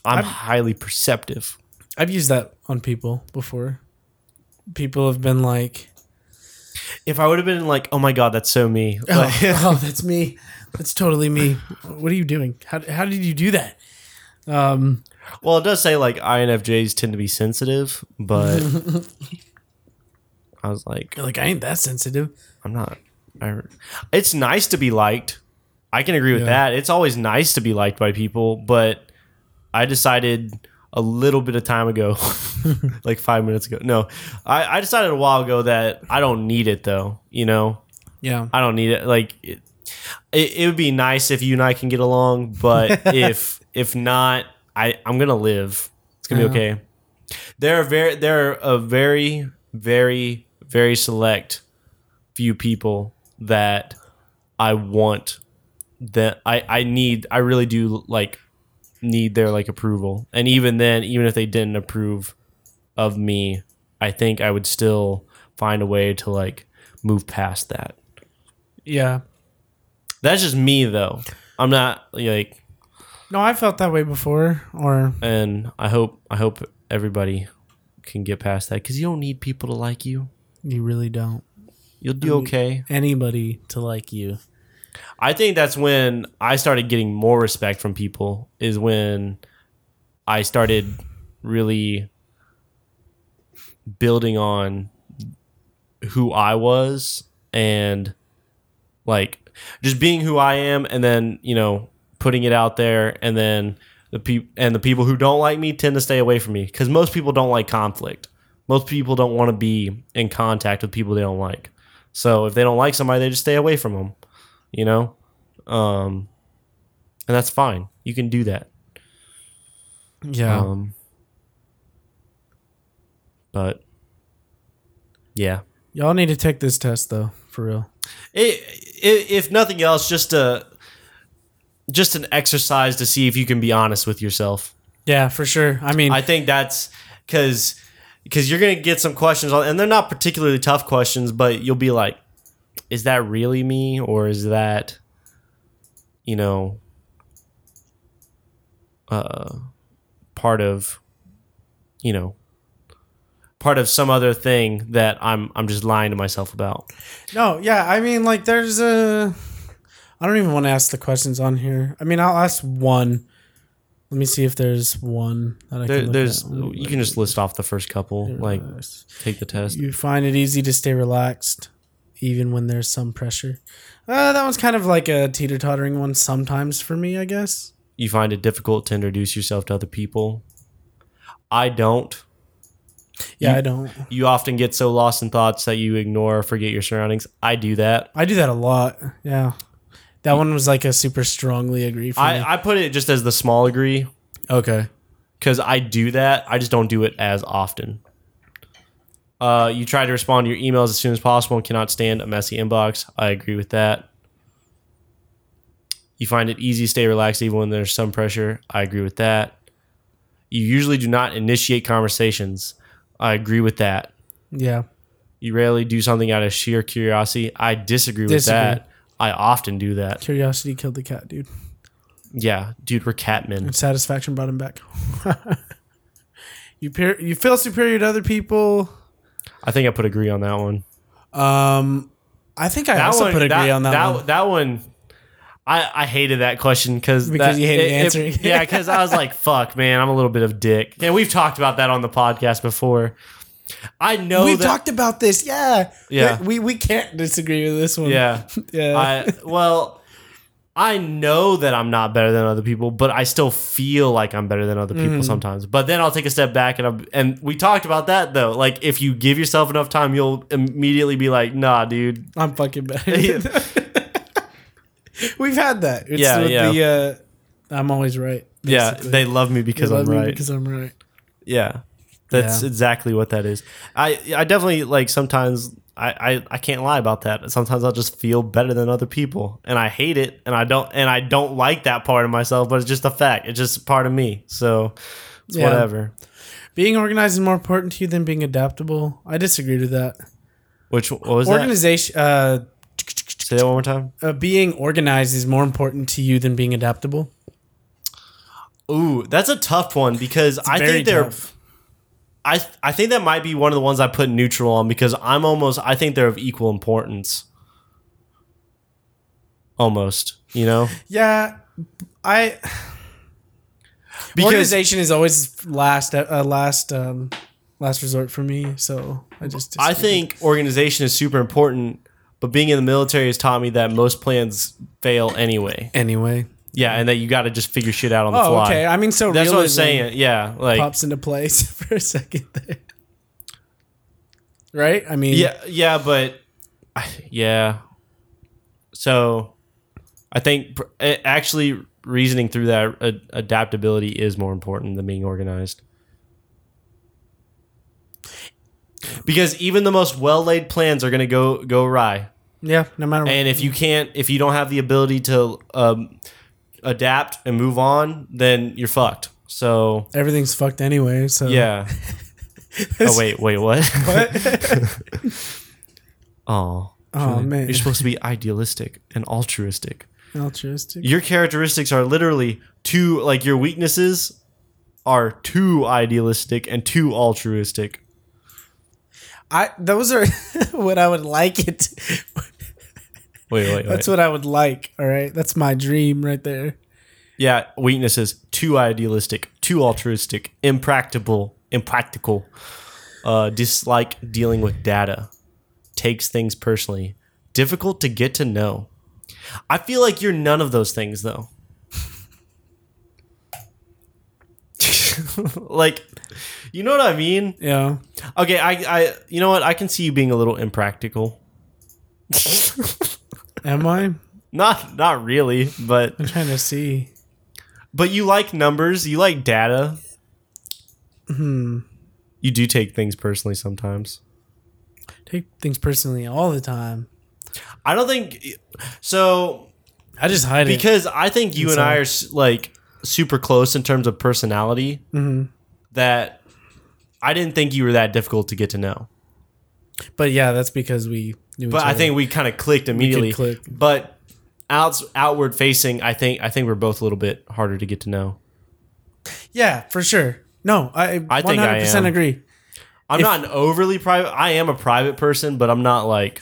I'm I've, highly perceptive. I've used that on people before. People have been like... If I would have been like, oh my God, that's so me. Like, oh, oh, that's me. That's totally me. What are you doing? How how did you do that? Um, well, it does say like I N F Js tend to be sensitive, but I was like... You're like, I ain't that sensitive. I'm not. I, it's nice to be liked. I can agree with yeah. that. It's always nice to be liked by people, but... I decided a little bit of time ago, like five minutes ago. No, I, I decided a while ago that I don't need it, though, you know? Yeah. I don't need it. Like, it, it, it would be nice if you and I can get along, but if if not, I, I'm going to live. It's going to be okay. There are very, there are a very, very, very select few people that I want, that I, I need, I really do, like, need their, like, approval. And even then, even if they didn't approve of me, I think I would still find a way to, like, move past that. Yeah. That's just me, though. I'm not, like... No, I felt that way before, or... And I hope I hope everybody can get past that, because you don't need people to like you. You really don't. You'll do okay. Anybody to like you. I think that's when I started getting more respect from people, is when I started really building on who I was, and like just being who I am, and then, you know, putting it out there, and then the people and the people who don't like me tend to stay away from me, because most people don't like conflict. Most people don't want to be in contact with people they don't like. So if they don't like somebody, they just stay away from them. You know, um, and that's fine. You can do that. Yeah. Um, but yeah, y'all need to take this test, though, for real. It, it, if nothing else, just a just an exercise to see if you can be honest with yourself. Yeah, for sure. I mean, I think that's because because you're gonna get some questions, and they're not particularly tough questions, but you'll be like, is that really me? Or is that, you know, uh, part of, you know, part of some other thing that I'm, I'm just lying to myself about? No. Yeah. I mean, like, there's a, I don't even want to ask the questions on here. I mean, I'll ask one. Let me see if there's one that I there, can there's, at. You can just list off the first couple, like take the test. You find it easy to stay relaxed, even when there's some pressure. Uh, that one's kind of like a teeter-tottering one sometimes for me, I guess. You find it difficult to introduce yourself to other people. I don't. Yeah, you, I don't. You often get so lost in thoughts that you ignore or forget your surroundings. I do that. I do that a lot, yeah. That you, one was like a super strongly agree for I, me. I put it just as the small agree. Okay. Because I do that. I just don't do it as often. Uh, you try to respond to your emails as soon as possible and cannot stand a messy inbox. I agree with that. You find it easy to stay relaxed even when there's some pressure. I agree with that. You usually do not initiate conversations. I agree with that. Yeah. You rarely do something out of sheer curiosity. I disagree, disagree. with that. I often do that. Curiosity killed the cat, dude. Yeah, dude, we're cat men. And satisfaction brought him back. you, per- you feel superior to other people. I think I put agree on that one. Um, I think I that also one, put agree that, on that, that one. That one, I, I hated that question because because that, you hated it, answering. It, yeah, because I was like, "Fuck, man, I'm a little bit of a dick." And we've talked about that on the podcast before. I know we've that, talked about this. Yeah, yeah. We we can't disagree with this one. Yeah, yeah. I, well, I know that I'm not better than other people, but I still feel like I'm better than other people mm. sometimes. But then I'll take a step back, and I'm, and we talked about that, though. Like, if you give yourself enough time, you'll immediately be like, nah, dude. I'm fucking better. We've had that. It's yeah, with yeah. The, uh, I'm always right. Basically. Yeah, they love me because they love I'm right. Me because I'm right. Yeah, that's yeah. exactly what that is. I, I definitely, like, sometimes... I, I, I can't lie about that. Sometimes I'll just feel better than other people, and I hate it, and I don't and I don't like that part of myself, but it's just a fact. It's just part of me, so it's yeah. whatever. Being organized is more important to you than being adaptable. I disagree with that. Which what was Organization, that? Organization. Uh, Say that one more time. Uh, being organized is more important to you than being adaptable. Ooh, that's a tough one because it's I think they're. Tough. I th- I think that might be one of the ones I put neutral on because I'm almost I think they're of equal importance. Almost, you know? Yeah, I because organization is always last uh, last um, last resort for me, so I just disagree. I think organization is super important, but being in the military has taught me that most plans fail anyway. Anyway. Yeah, and that you got to just figure shit out on the oh, fly. Okay, I mean, so that's what I'm saying. Yeah, like pops into place for a second there. Right? I mean, yeah, yeah, but yeah. So, I think actually reasoning through that adaptability is more important than being organized. Because even the most well-laid plans are going to go go awry. Yeah, no matter what. And if you can't, if you don't have the ability to um, adapt and move on, then you're fucked. So everything's fucked anyway. So yeah. oh wait, wait, what? What? oh, oh man, you're supposed to be idealistic and altruistic. Altruistic. Your characteristics are literally too like your weaknesses are too idealistic and too altruistic. I those are what I would like it. Wait, wait, wait. That's what I would like. All right. That's my dream right there. Yeah. Weaknesses. Too idealistic, too altruistic, impractical, impractical, uh, dislike dealing with data, takes things personally, difficult to get to know. I feel like you're none of those things, though. Like, you know what I mean? Yeah. Okay. I, I, you know what? I can see you being a little impractical. Am I? Not not really, but I'm trying to see. But you like numbers, you like data. Hmm. You do take things personally sometimes. Take things personally all the time. I don't think so. I just hide it because I think you inside. And I are like super close in terms of personality. Mm-hmm. That I didn't think you were that difficult to get to know. But yeah, that's because we knew each other. But I think we kind of clicked immediately. Click. But out, outward facing, I think I think we're both a little bit harder to get to know. Yeah, for sure. No, I, I one hundred percent think I am. Agree. I'm if, not an overly private. I am a private person, but I'm not like...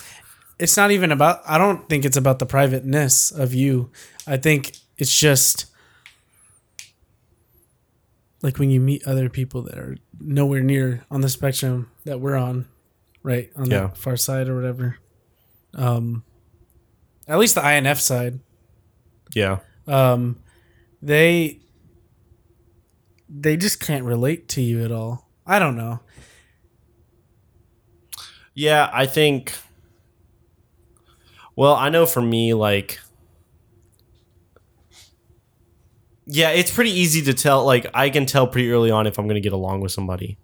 It's not even about... I don't think it's about the privateness of you. I think it's just... Like when you meet other people that are nowhere near on the spectrum that we're on. Right, on yeah. the far side or whatever. Um, at least the I N F side. Yeah. Um, they they just can't relate to you at all. I don't know. Yeah, I think... Well, I know for me, like... Yeah, it's pretty easy to tell. Like, I can tell pretty early on if I'm going to get along with somebody.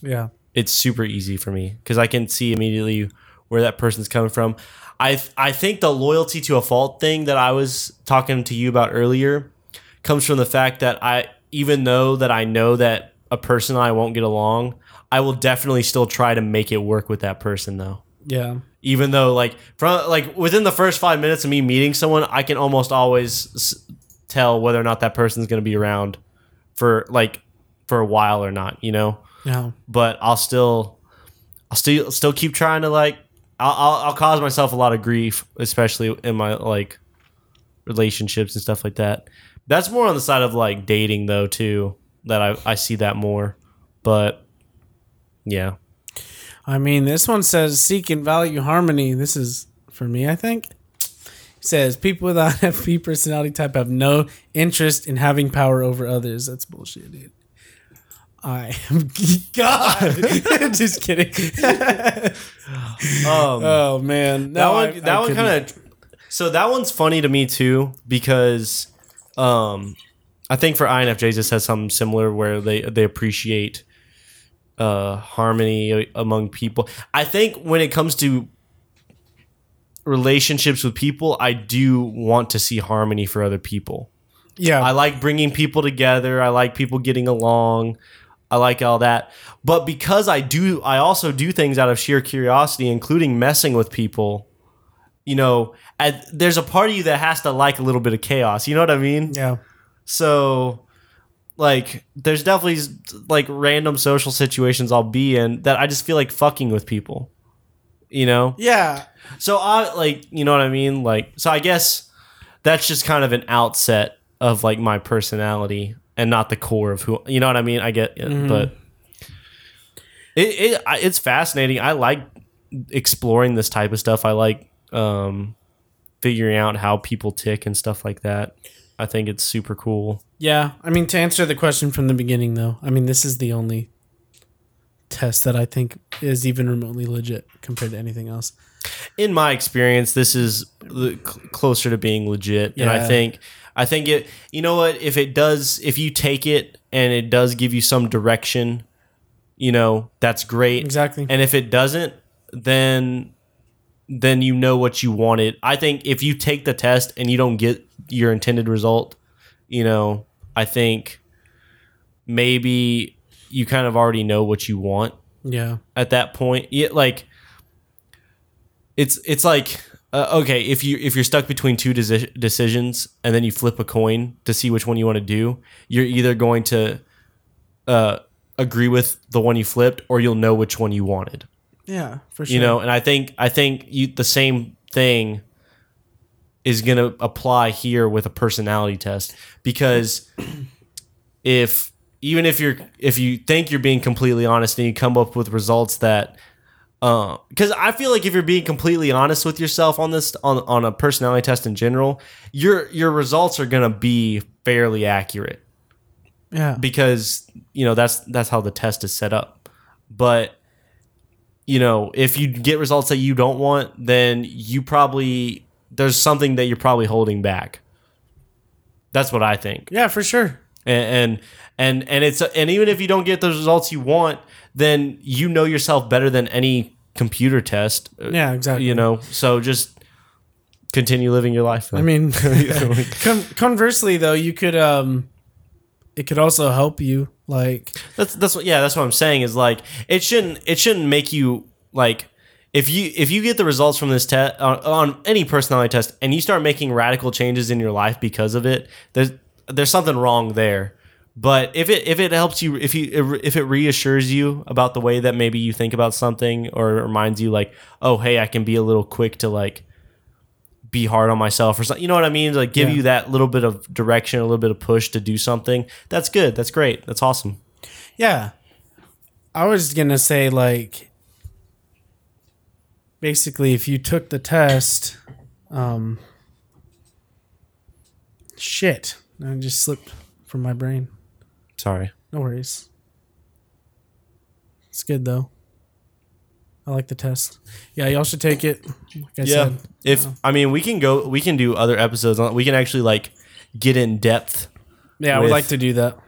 Yeah. It's super easy for me because I can see immediately where that person's coming from. I I think the loyalty to a fault thing that I was talking to you about earlier comes from the fact that I, even though that I know that a person I won't get along, I will definitely still try to make it work with that person though. Yeah. Even though like from like within the first five minutes of me meeting someone, I can almost always tell whether or not that person's going to be around for like for a while or not, you know? No, but I'll still, I'll still, still keep trying to like, I'll, I'll, I'll cause myself a lot of grief, especially in my like relationships and stuff like that. That's more on the side of like dating though, too, that I, I see that more, but yeah. I mean, this one says seek and value harmony. This is for me, I think. It says people with I N F P personality type have no interest in having power over others. That's bullshit, dude. I am God. Just kidding. um, oh man, no, that one, that I, I one kind of. So that one's funny to me too because, um, I think for I N F Js this has something similar where they they appreciate, uh, harmony among people. I think when it comes to relationships with people, I do want to see harmony for other people. Yeah, I like bringing people together. I like people getting along. I like all that. But because I do, I also do things out of sheer curiosity, including messing with people, you know, at, there's a part of you that has to like a little bit of chaos. You know what I mean? Yeah. So like there's definitely like random social situations I'll be in that I just feel like fucking with people, you know? Yeah. So I like, you know what I mean? Like, so I guess that's just kind of an outset of like my personality and not the core of who, you know what I mean? I get it, mm-hmm. but it, it it's fascinating. I like exploring this type of stuff. I like um, figuring out how people tick and stuff like that. I think it's super cool. Yeah. I mean, to answer the question from the beginning, though, I mean, this is the only test that I think is even remotely legit compared to anything else. In my experience, this is cl- closer to being legit. Yeah. And I think, I think it, you know what, if it does, if you take it and it does give you some direction, you know, that's great. Exactly. And if it doesn't, then, then you know what you wanted. I think if you take the test and you don't get your intended result, you know, I think maybe you kind of already know what you want. Yeah. At that point, yeah, like, It's it's like uh, okay, if you if you're stuck between two de- decisions and then you flip a coin to see which one you want to do, you're either going to uh, agree with the one you flipped, or you'll know which one you wanted. Yeah, for sure. You know, and I think I think you, the same thing is going to apply here with a personality test, because if even if you're if you think you're being completely honest and you come up with results that. Because uh, I feel like if you're being completely honest with yourself on this, on, on a personality test in general, your your results are gonna be fairly accurate. Yeah, because you know that's that's how the test is set up. But you know, if you get results that you don't want, then you probably there's something that you're probably holding back. That's what I think. Yeah, for sure. And and and, and it's and even if you don't get those results you want, then you know yourself better than any computer test. Yeah, exactly. You know, so just continue living your life. Though. I mean, con- conversely, though, you could um, it could also help you. Like that's that's what yeah, that's what I'm saying is like it shouldn't it shouldn't make you like if you if you get the results from this test on, on any personality test and you start making radical changes in your life because of it, there's there's something wrong there. But if it if it helps you, if you if it reassures you about the way that maybe you think about something, or reminds you like, oh hey, I can be a little quick to like be hard on myself or something. You know what I mean? Like give yeah. you that little bit of direction, a little bit of push to do something. That's good. That's great. That's awesome. Yeah, I was gonna say like basically if you took the test, um, shit, I just slipped from my brain. Sorry. No worries. It's good, though. I like the test. Yeah, y'all should take it. Like I yeah. said. If, uh, I mean, we can go, we can do other episodes on it. We can actually, like, get in depth. Yeah, I would like to do that.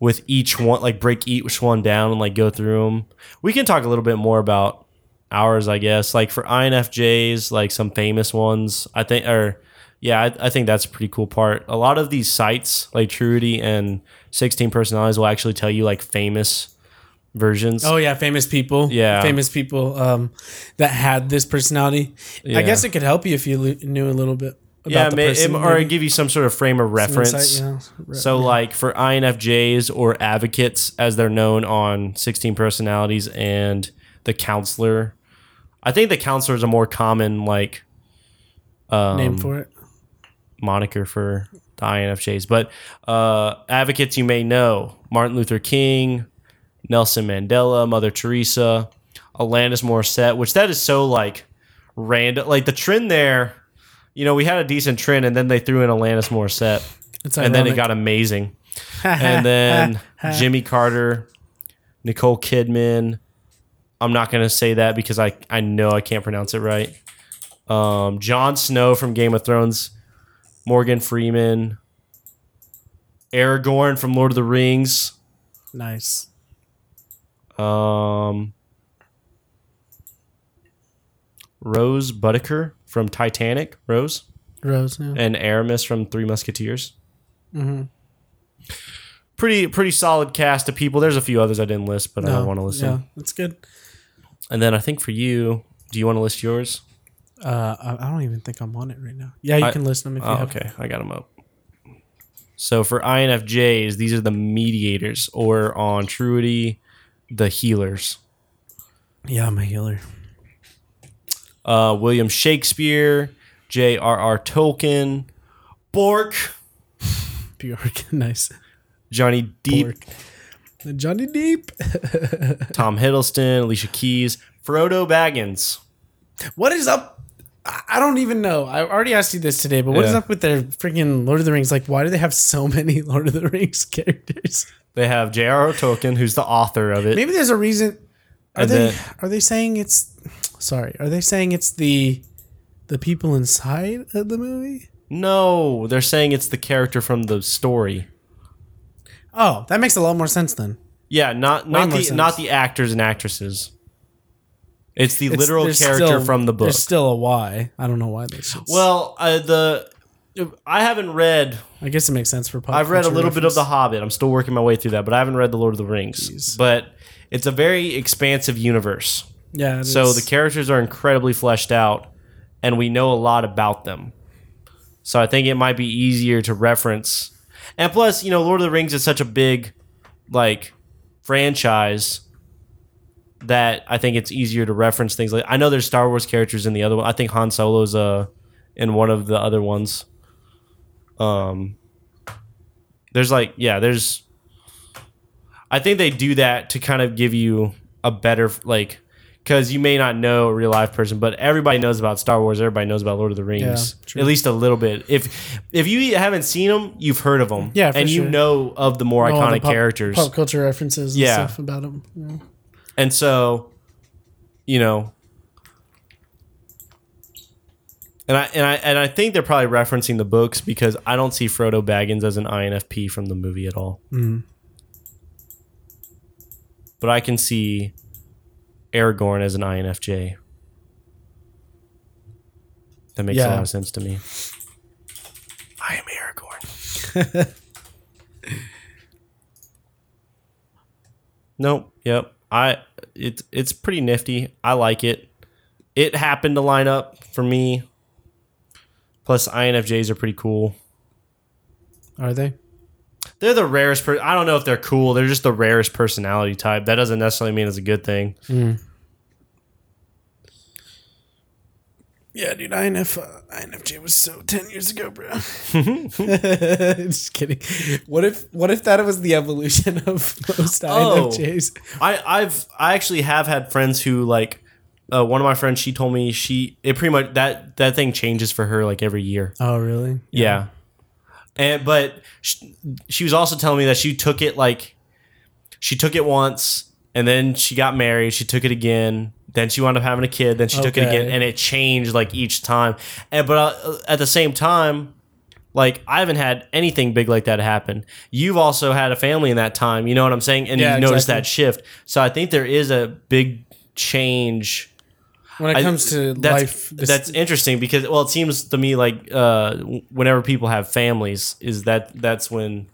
With each one, like, break each one down and, like, go through them. We can talk a little bit more about ours, I guess. Like, for I N F Js, like, some famous ones, I think, or... Yeah, I, I think that's a pretty cool part. A lot of these sites, like Truity and sixteen personalities, will actually tell you like famous versions. Oh yeah, famous people. Yeah, famous people um, that had this personality. Yeah. I guess it could help you if you lo- knew a little bit about yeah, the may, person. It, or it'd give you some sort of frame of reference. Insight, yeah. Re- so yeah. Like for I N F Js or advocates, as they're known on sixteen personalities and the counselor. I think the counselor is a more common like um, name for it. Moniker for the I N F Js, but uh, advocates you may know: Martin Luther King, Nelson Mandela, Mother Teresa, Alanis Morissette. Which that is so like random. Like the trend there, you know, we had a decent trend, and then they threw in Alanis Morissette, it's and then it got amazing. And then Jimmy Carter, Nicole Kidman. I'm not gonna say that because I I know I can't pronounce it right. Um, Jon Snow from Game of Thrones. Morgan Freeman, Aragorn from Lord of the Rings. Nice. Um, Rose Butiker from Titanic. Rose. Rose. Yeah. And Aramis from Three Musketeers. Mm-hmm. Pretty pretty solid cast of people. There's a few others I didn't list, but no, I don't want to list them. Yeah, that's good. And then I think for you, do you want to list yours? Uh, I don't even think I'm on it right now. Yeah, you I, can listen to them if oh, you have. Okay, I got them up. So for I N F Js, these are the mediators, or on Truity, the healers. Yeah, I'm a healer. Uh, William Shakespeare, J R R. Tolkien, Bork. Bjork, nice. Johnny Depp. Johnny Depp. Tom Hiddleston, Alicia Keys, Frodo Baggins. What is up? I don't even know. I already asked you this today, but what yeah. is up with their freaking Lord of the Rings? Like, why do they have so many Lord of the Rings characters? They have J R R Tolkien, who's the author of it. Maybe there's a reason. Are and they then, are they saying it's sorry? Are they saying it's the the people inside of the movie? No, they're saying it's the character from the story. Oh, that makes a lot more sense then. Yeah, not not the sense. Not the actors and actresses. It's the it's, literal character still, from the book. There's still a why. I don't know why they should. Well, uh, the I haven't read. I guess it makes sense for pop I've read a little reference. bit of The Hobbit. I'm still working my way through that, but I haven't read The Lord of the Rings. Jeez. But it's a very expansive universe. Yeah. It so is. The characters are incredibly fleshed out, and we know a lot about them. So I think it might be easier to reference. And plus, you know, Lord of the Rings is such a big, like, franchise. That I think it's easier to reference things like I know there's Star Wars characters in the other one. I think Han Solo's uh in one of the other ones. Um, there's like yeah, there's. I think they do that to kind of give you a better like, because you may not know a real life person, but everybody knows about Star Wars. Everybody knows about Lord of the Rings, yeah, at least a little bit. If if you haven't seen them, you've heard of them, yeah, for and sure. you know of the more All iconic the pop, characters, pop culture references, and yeah. stuff about them. Yeah. And so, you know, and I and I and I think they're probably referencing the books because I don't see Frodo Baggins as an I N F P from the movie at all. Mm. But I can see Aragorn as an I N F J. That makes yeah. a lot of sense to me. I am Aragorn. Nope. Yep. I it's it's pretty nifty. I like it. It happened to line up for me. Plus, I N F Js are pretty cool. Are they? They're the rarest. Per- I don't know if they're cool. They're just the rarest personality type. That doesn't necessarily mean it's a good thing. Mm. Yeah, dude, I N F, uh, I N F J was so ten years ago, bro. Just kidding. What if what if that was the evolution of most oh, I N F Js? I, I've I actually have had friends who like uh, one of my friends, she told me she it pretty much that that thing changes for her like every year. Oh, really? Yeah. yeah. And but she, she was also telling me that she took it like she took it once and then she got married, she took it again. Then she wound up having a kid. Then she okay. took it again, and it changed like each time. And but uh, at the same time, like I haven't had anything big like that happen. You've also had a family in that time. You know what I'm saying? And yeah, you noticed exactly. that shift. So I think there is a big change when it comes to I, that's, life. This- that's interesting because well, it seems to me like uh, whenever people have families, is that that's when.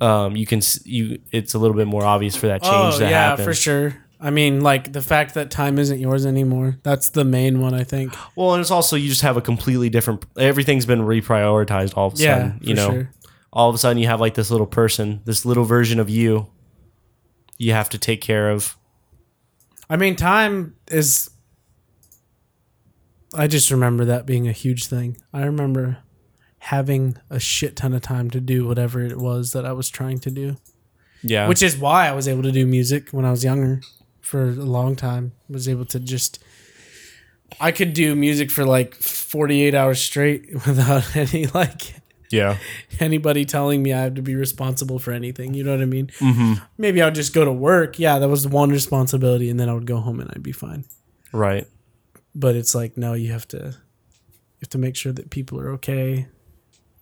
Um, you can you it's a little bit more obvious for that change oh, that yeah, happens. Yeah, for sure. I mean, like, the fact that time isn't yours anymore. That's the main one, I think. Well, and it's also you just have a completely different... Everything's been reprioritized all of a yeah, sudden. You know, sure. All of a sudden you have, like, this little person, this little version of you you have to take care of. I mean, time is... I just remember that being a huge thing. I remember having a shit ton of time to do whatever it was that I was trying to do. Yeah. Which is why I was able to do music when I was younger. For a long time, was able to just I could do music for like forty-eight hours straight without any like yeah anybody telling me I have to be responsible for anything, you know what I mean? Mm-hmm. Maybe I would just go to work, yeah that was one responsibility, and then I would go home and I'd be fine, right? But it's like, no, you have to you have to make sure that people are okay,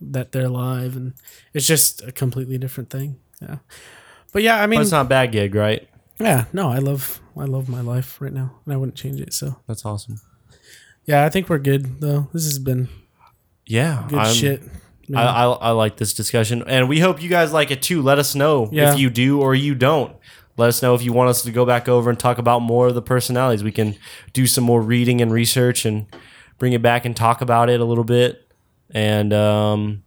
that they're alive, and it's just a completely different thing. Yeah but yeah I mean, but it's not a bad gig, right? Yeah, no, I love I love my life right now, and I wouldn't change it. So that's awesome. Yeah, I think we're good though. This has been yeah good I'm, shit. I, I I like this discussion, and we hope you guys like it too. Let us know yeah. if you do or you don't. Let us know if you want us to go back over and talk about more of the personalities. We can do some more reading and research and bring it back and talk about it a little bit. And um,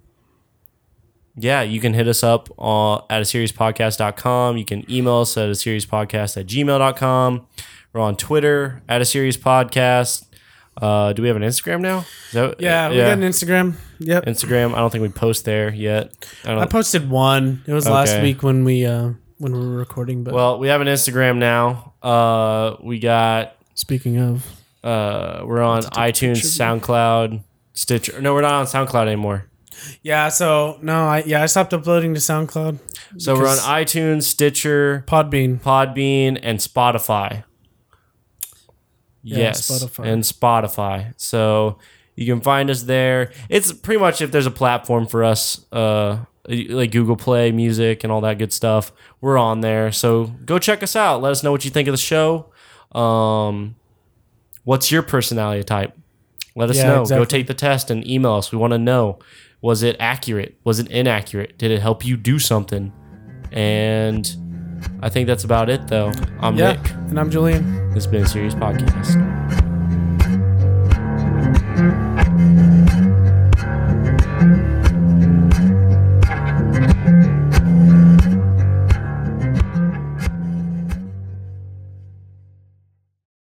yeah, you can hit us up uh, at a series podcast dot com. You can email us at a series podcast at gmail dot com. We're on Twitter at a series podcast. Uh, do we have an Instagram now? Is that, yeah, yeah, we got an Instagram. Yep. Instagram. I don't think we post there yet. I, I posted one. It was okay. last week when we uh, when we were recording. But well, we have an Instagram now. Uh, we got... Speaking of... Uh, we're on iTunes, SoundCloud, Stitcher. No, we're not on SoundCloud anymore. Yeah, so no, I yeah, I stopped uploading to SoundCloud. So we're on iTunes, Stitcher, Podbean, Podbean, and Spotify. Yeah, yes, Spotify. and Spotify. So you can find us there. It's pretty much if there's a platform for us, uh, like Google Play Music and all that good stuff, we're on there. So go check us out. Let us know what you think of the show. Um, what's your personality type? Let us yeah, know. Exactly. Go take the test and email us. We want to know. Was it accurate? Was it inaccurate? Did it help you do something? And I think that's about it, though. I'm yeah, Nick. And I'm Julian. This has been a serious podcast.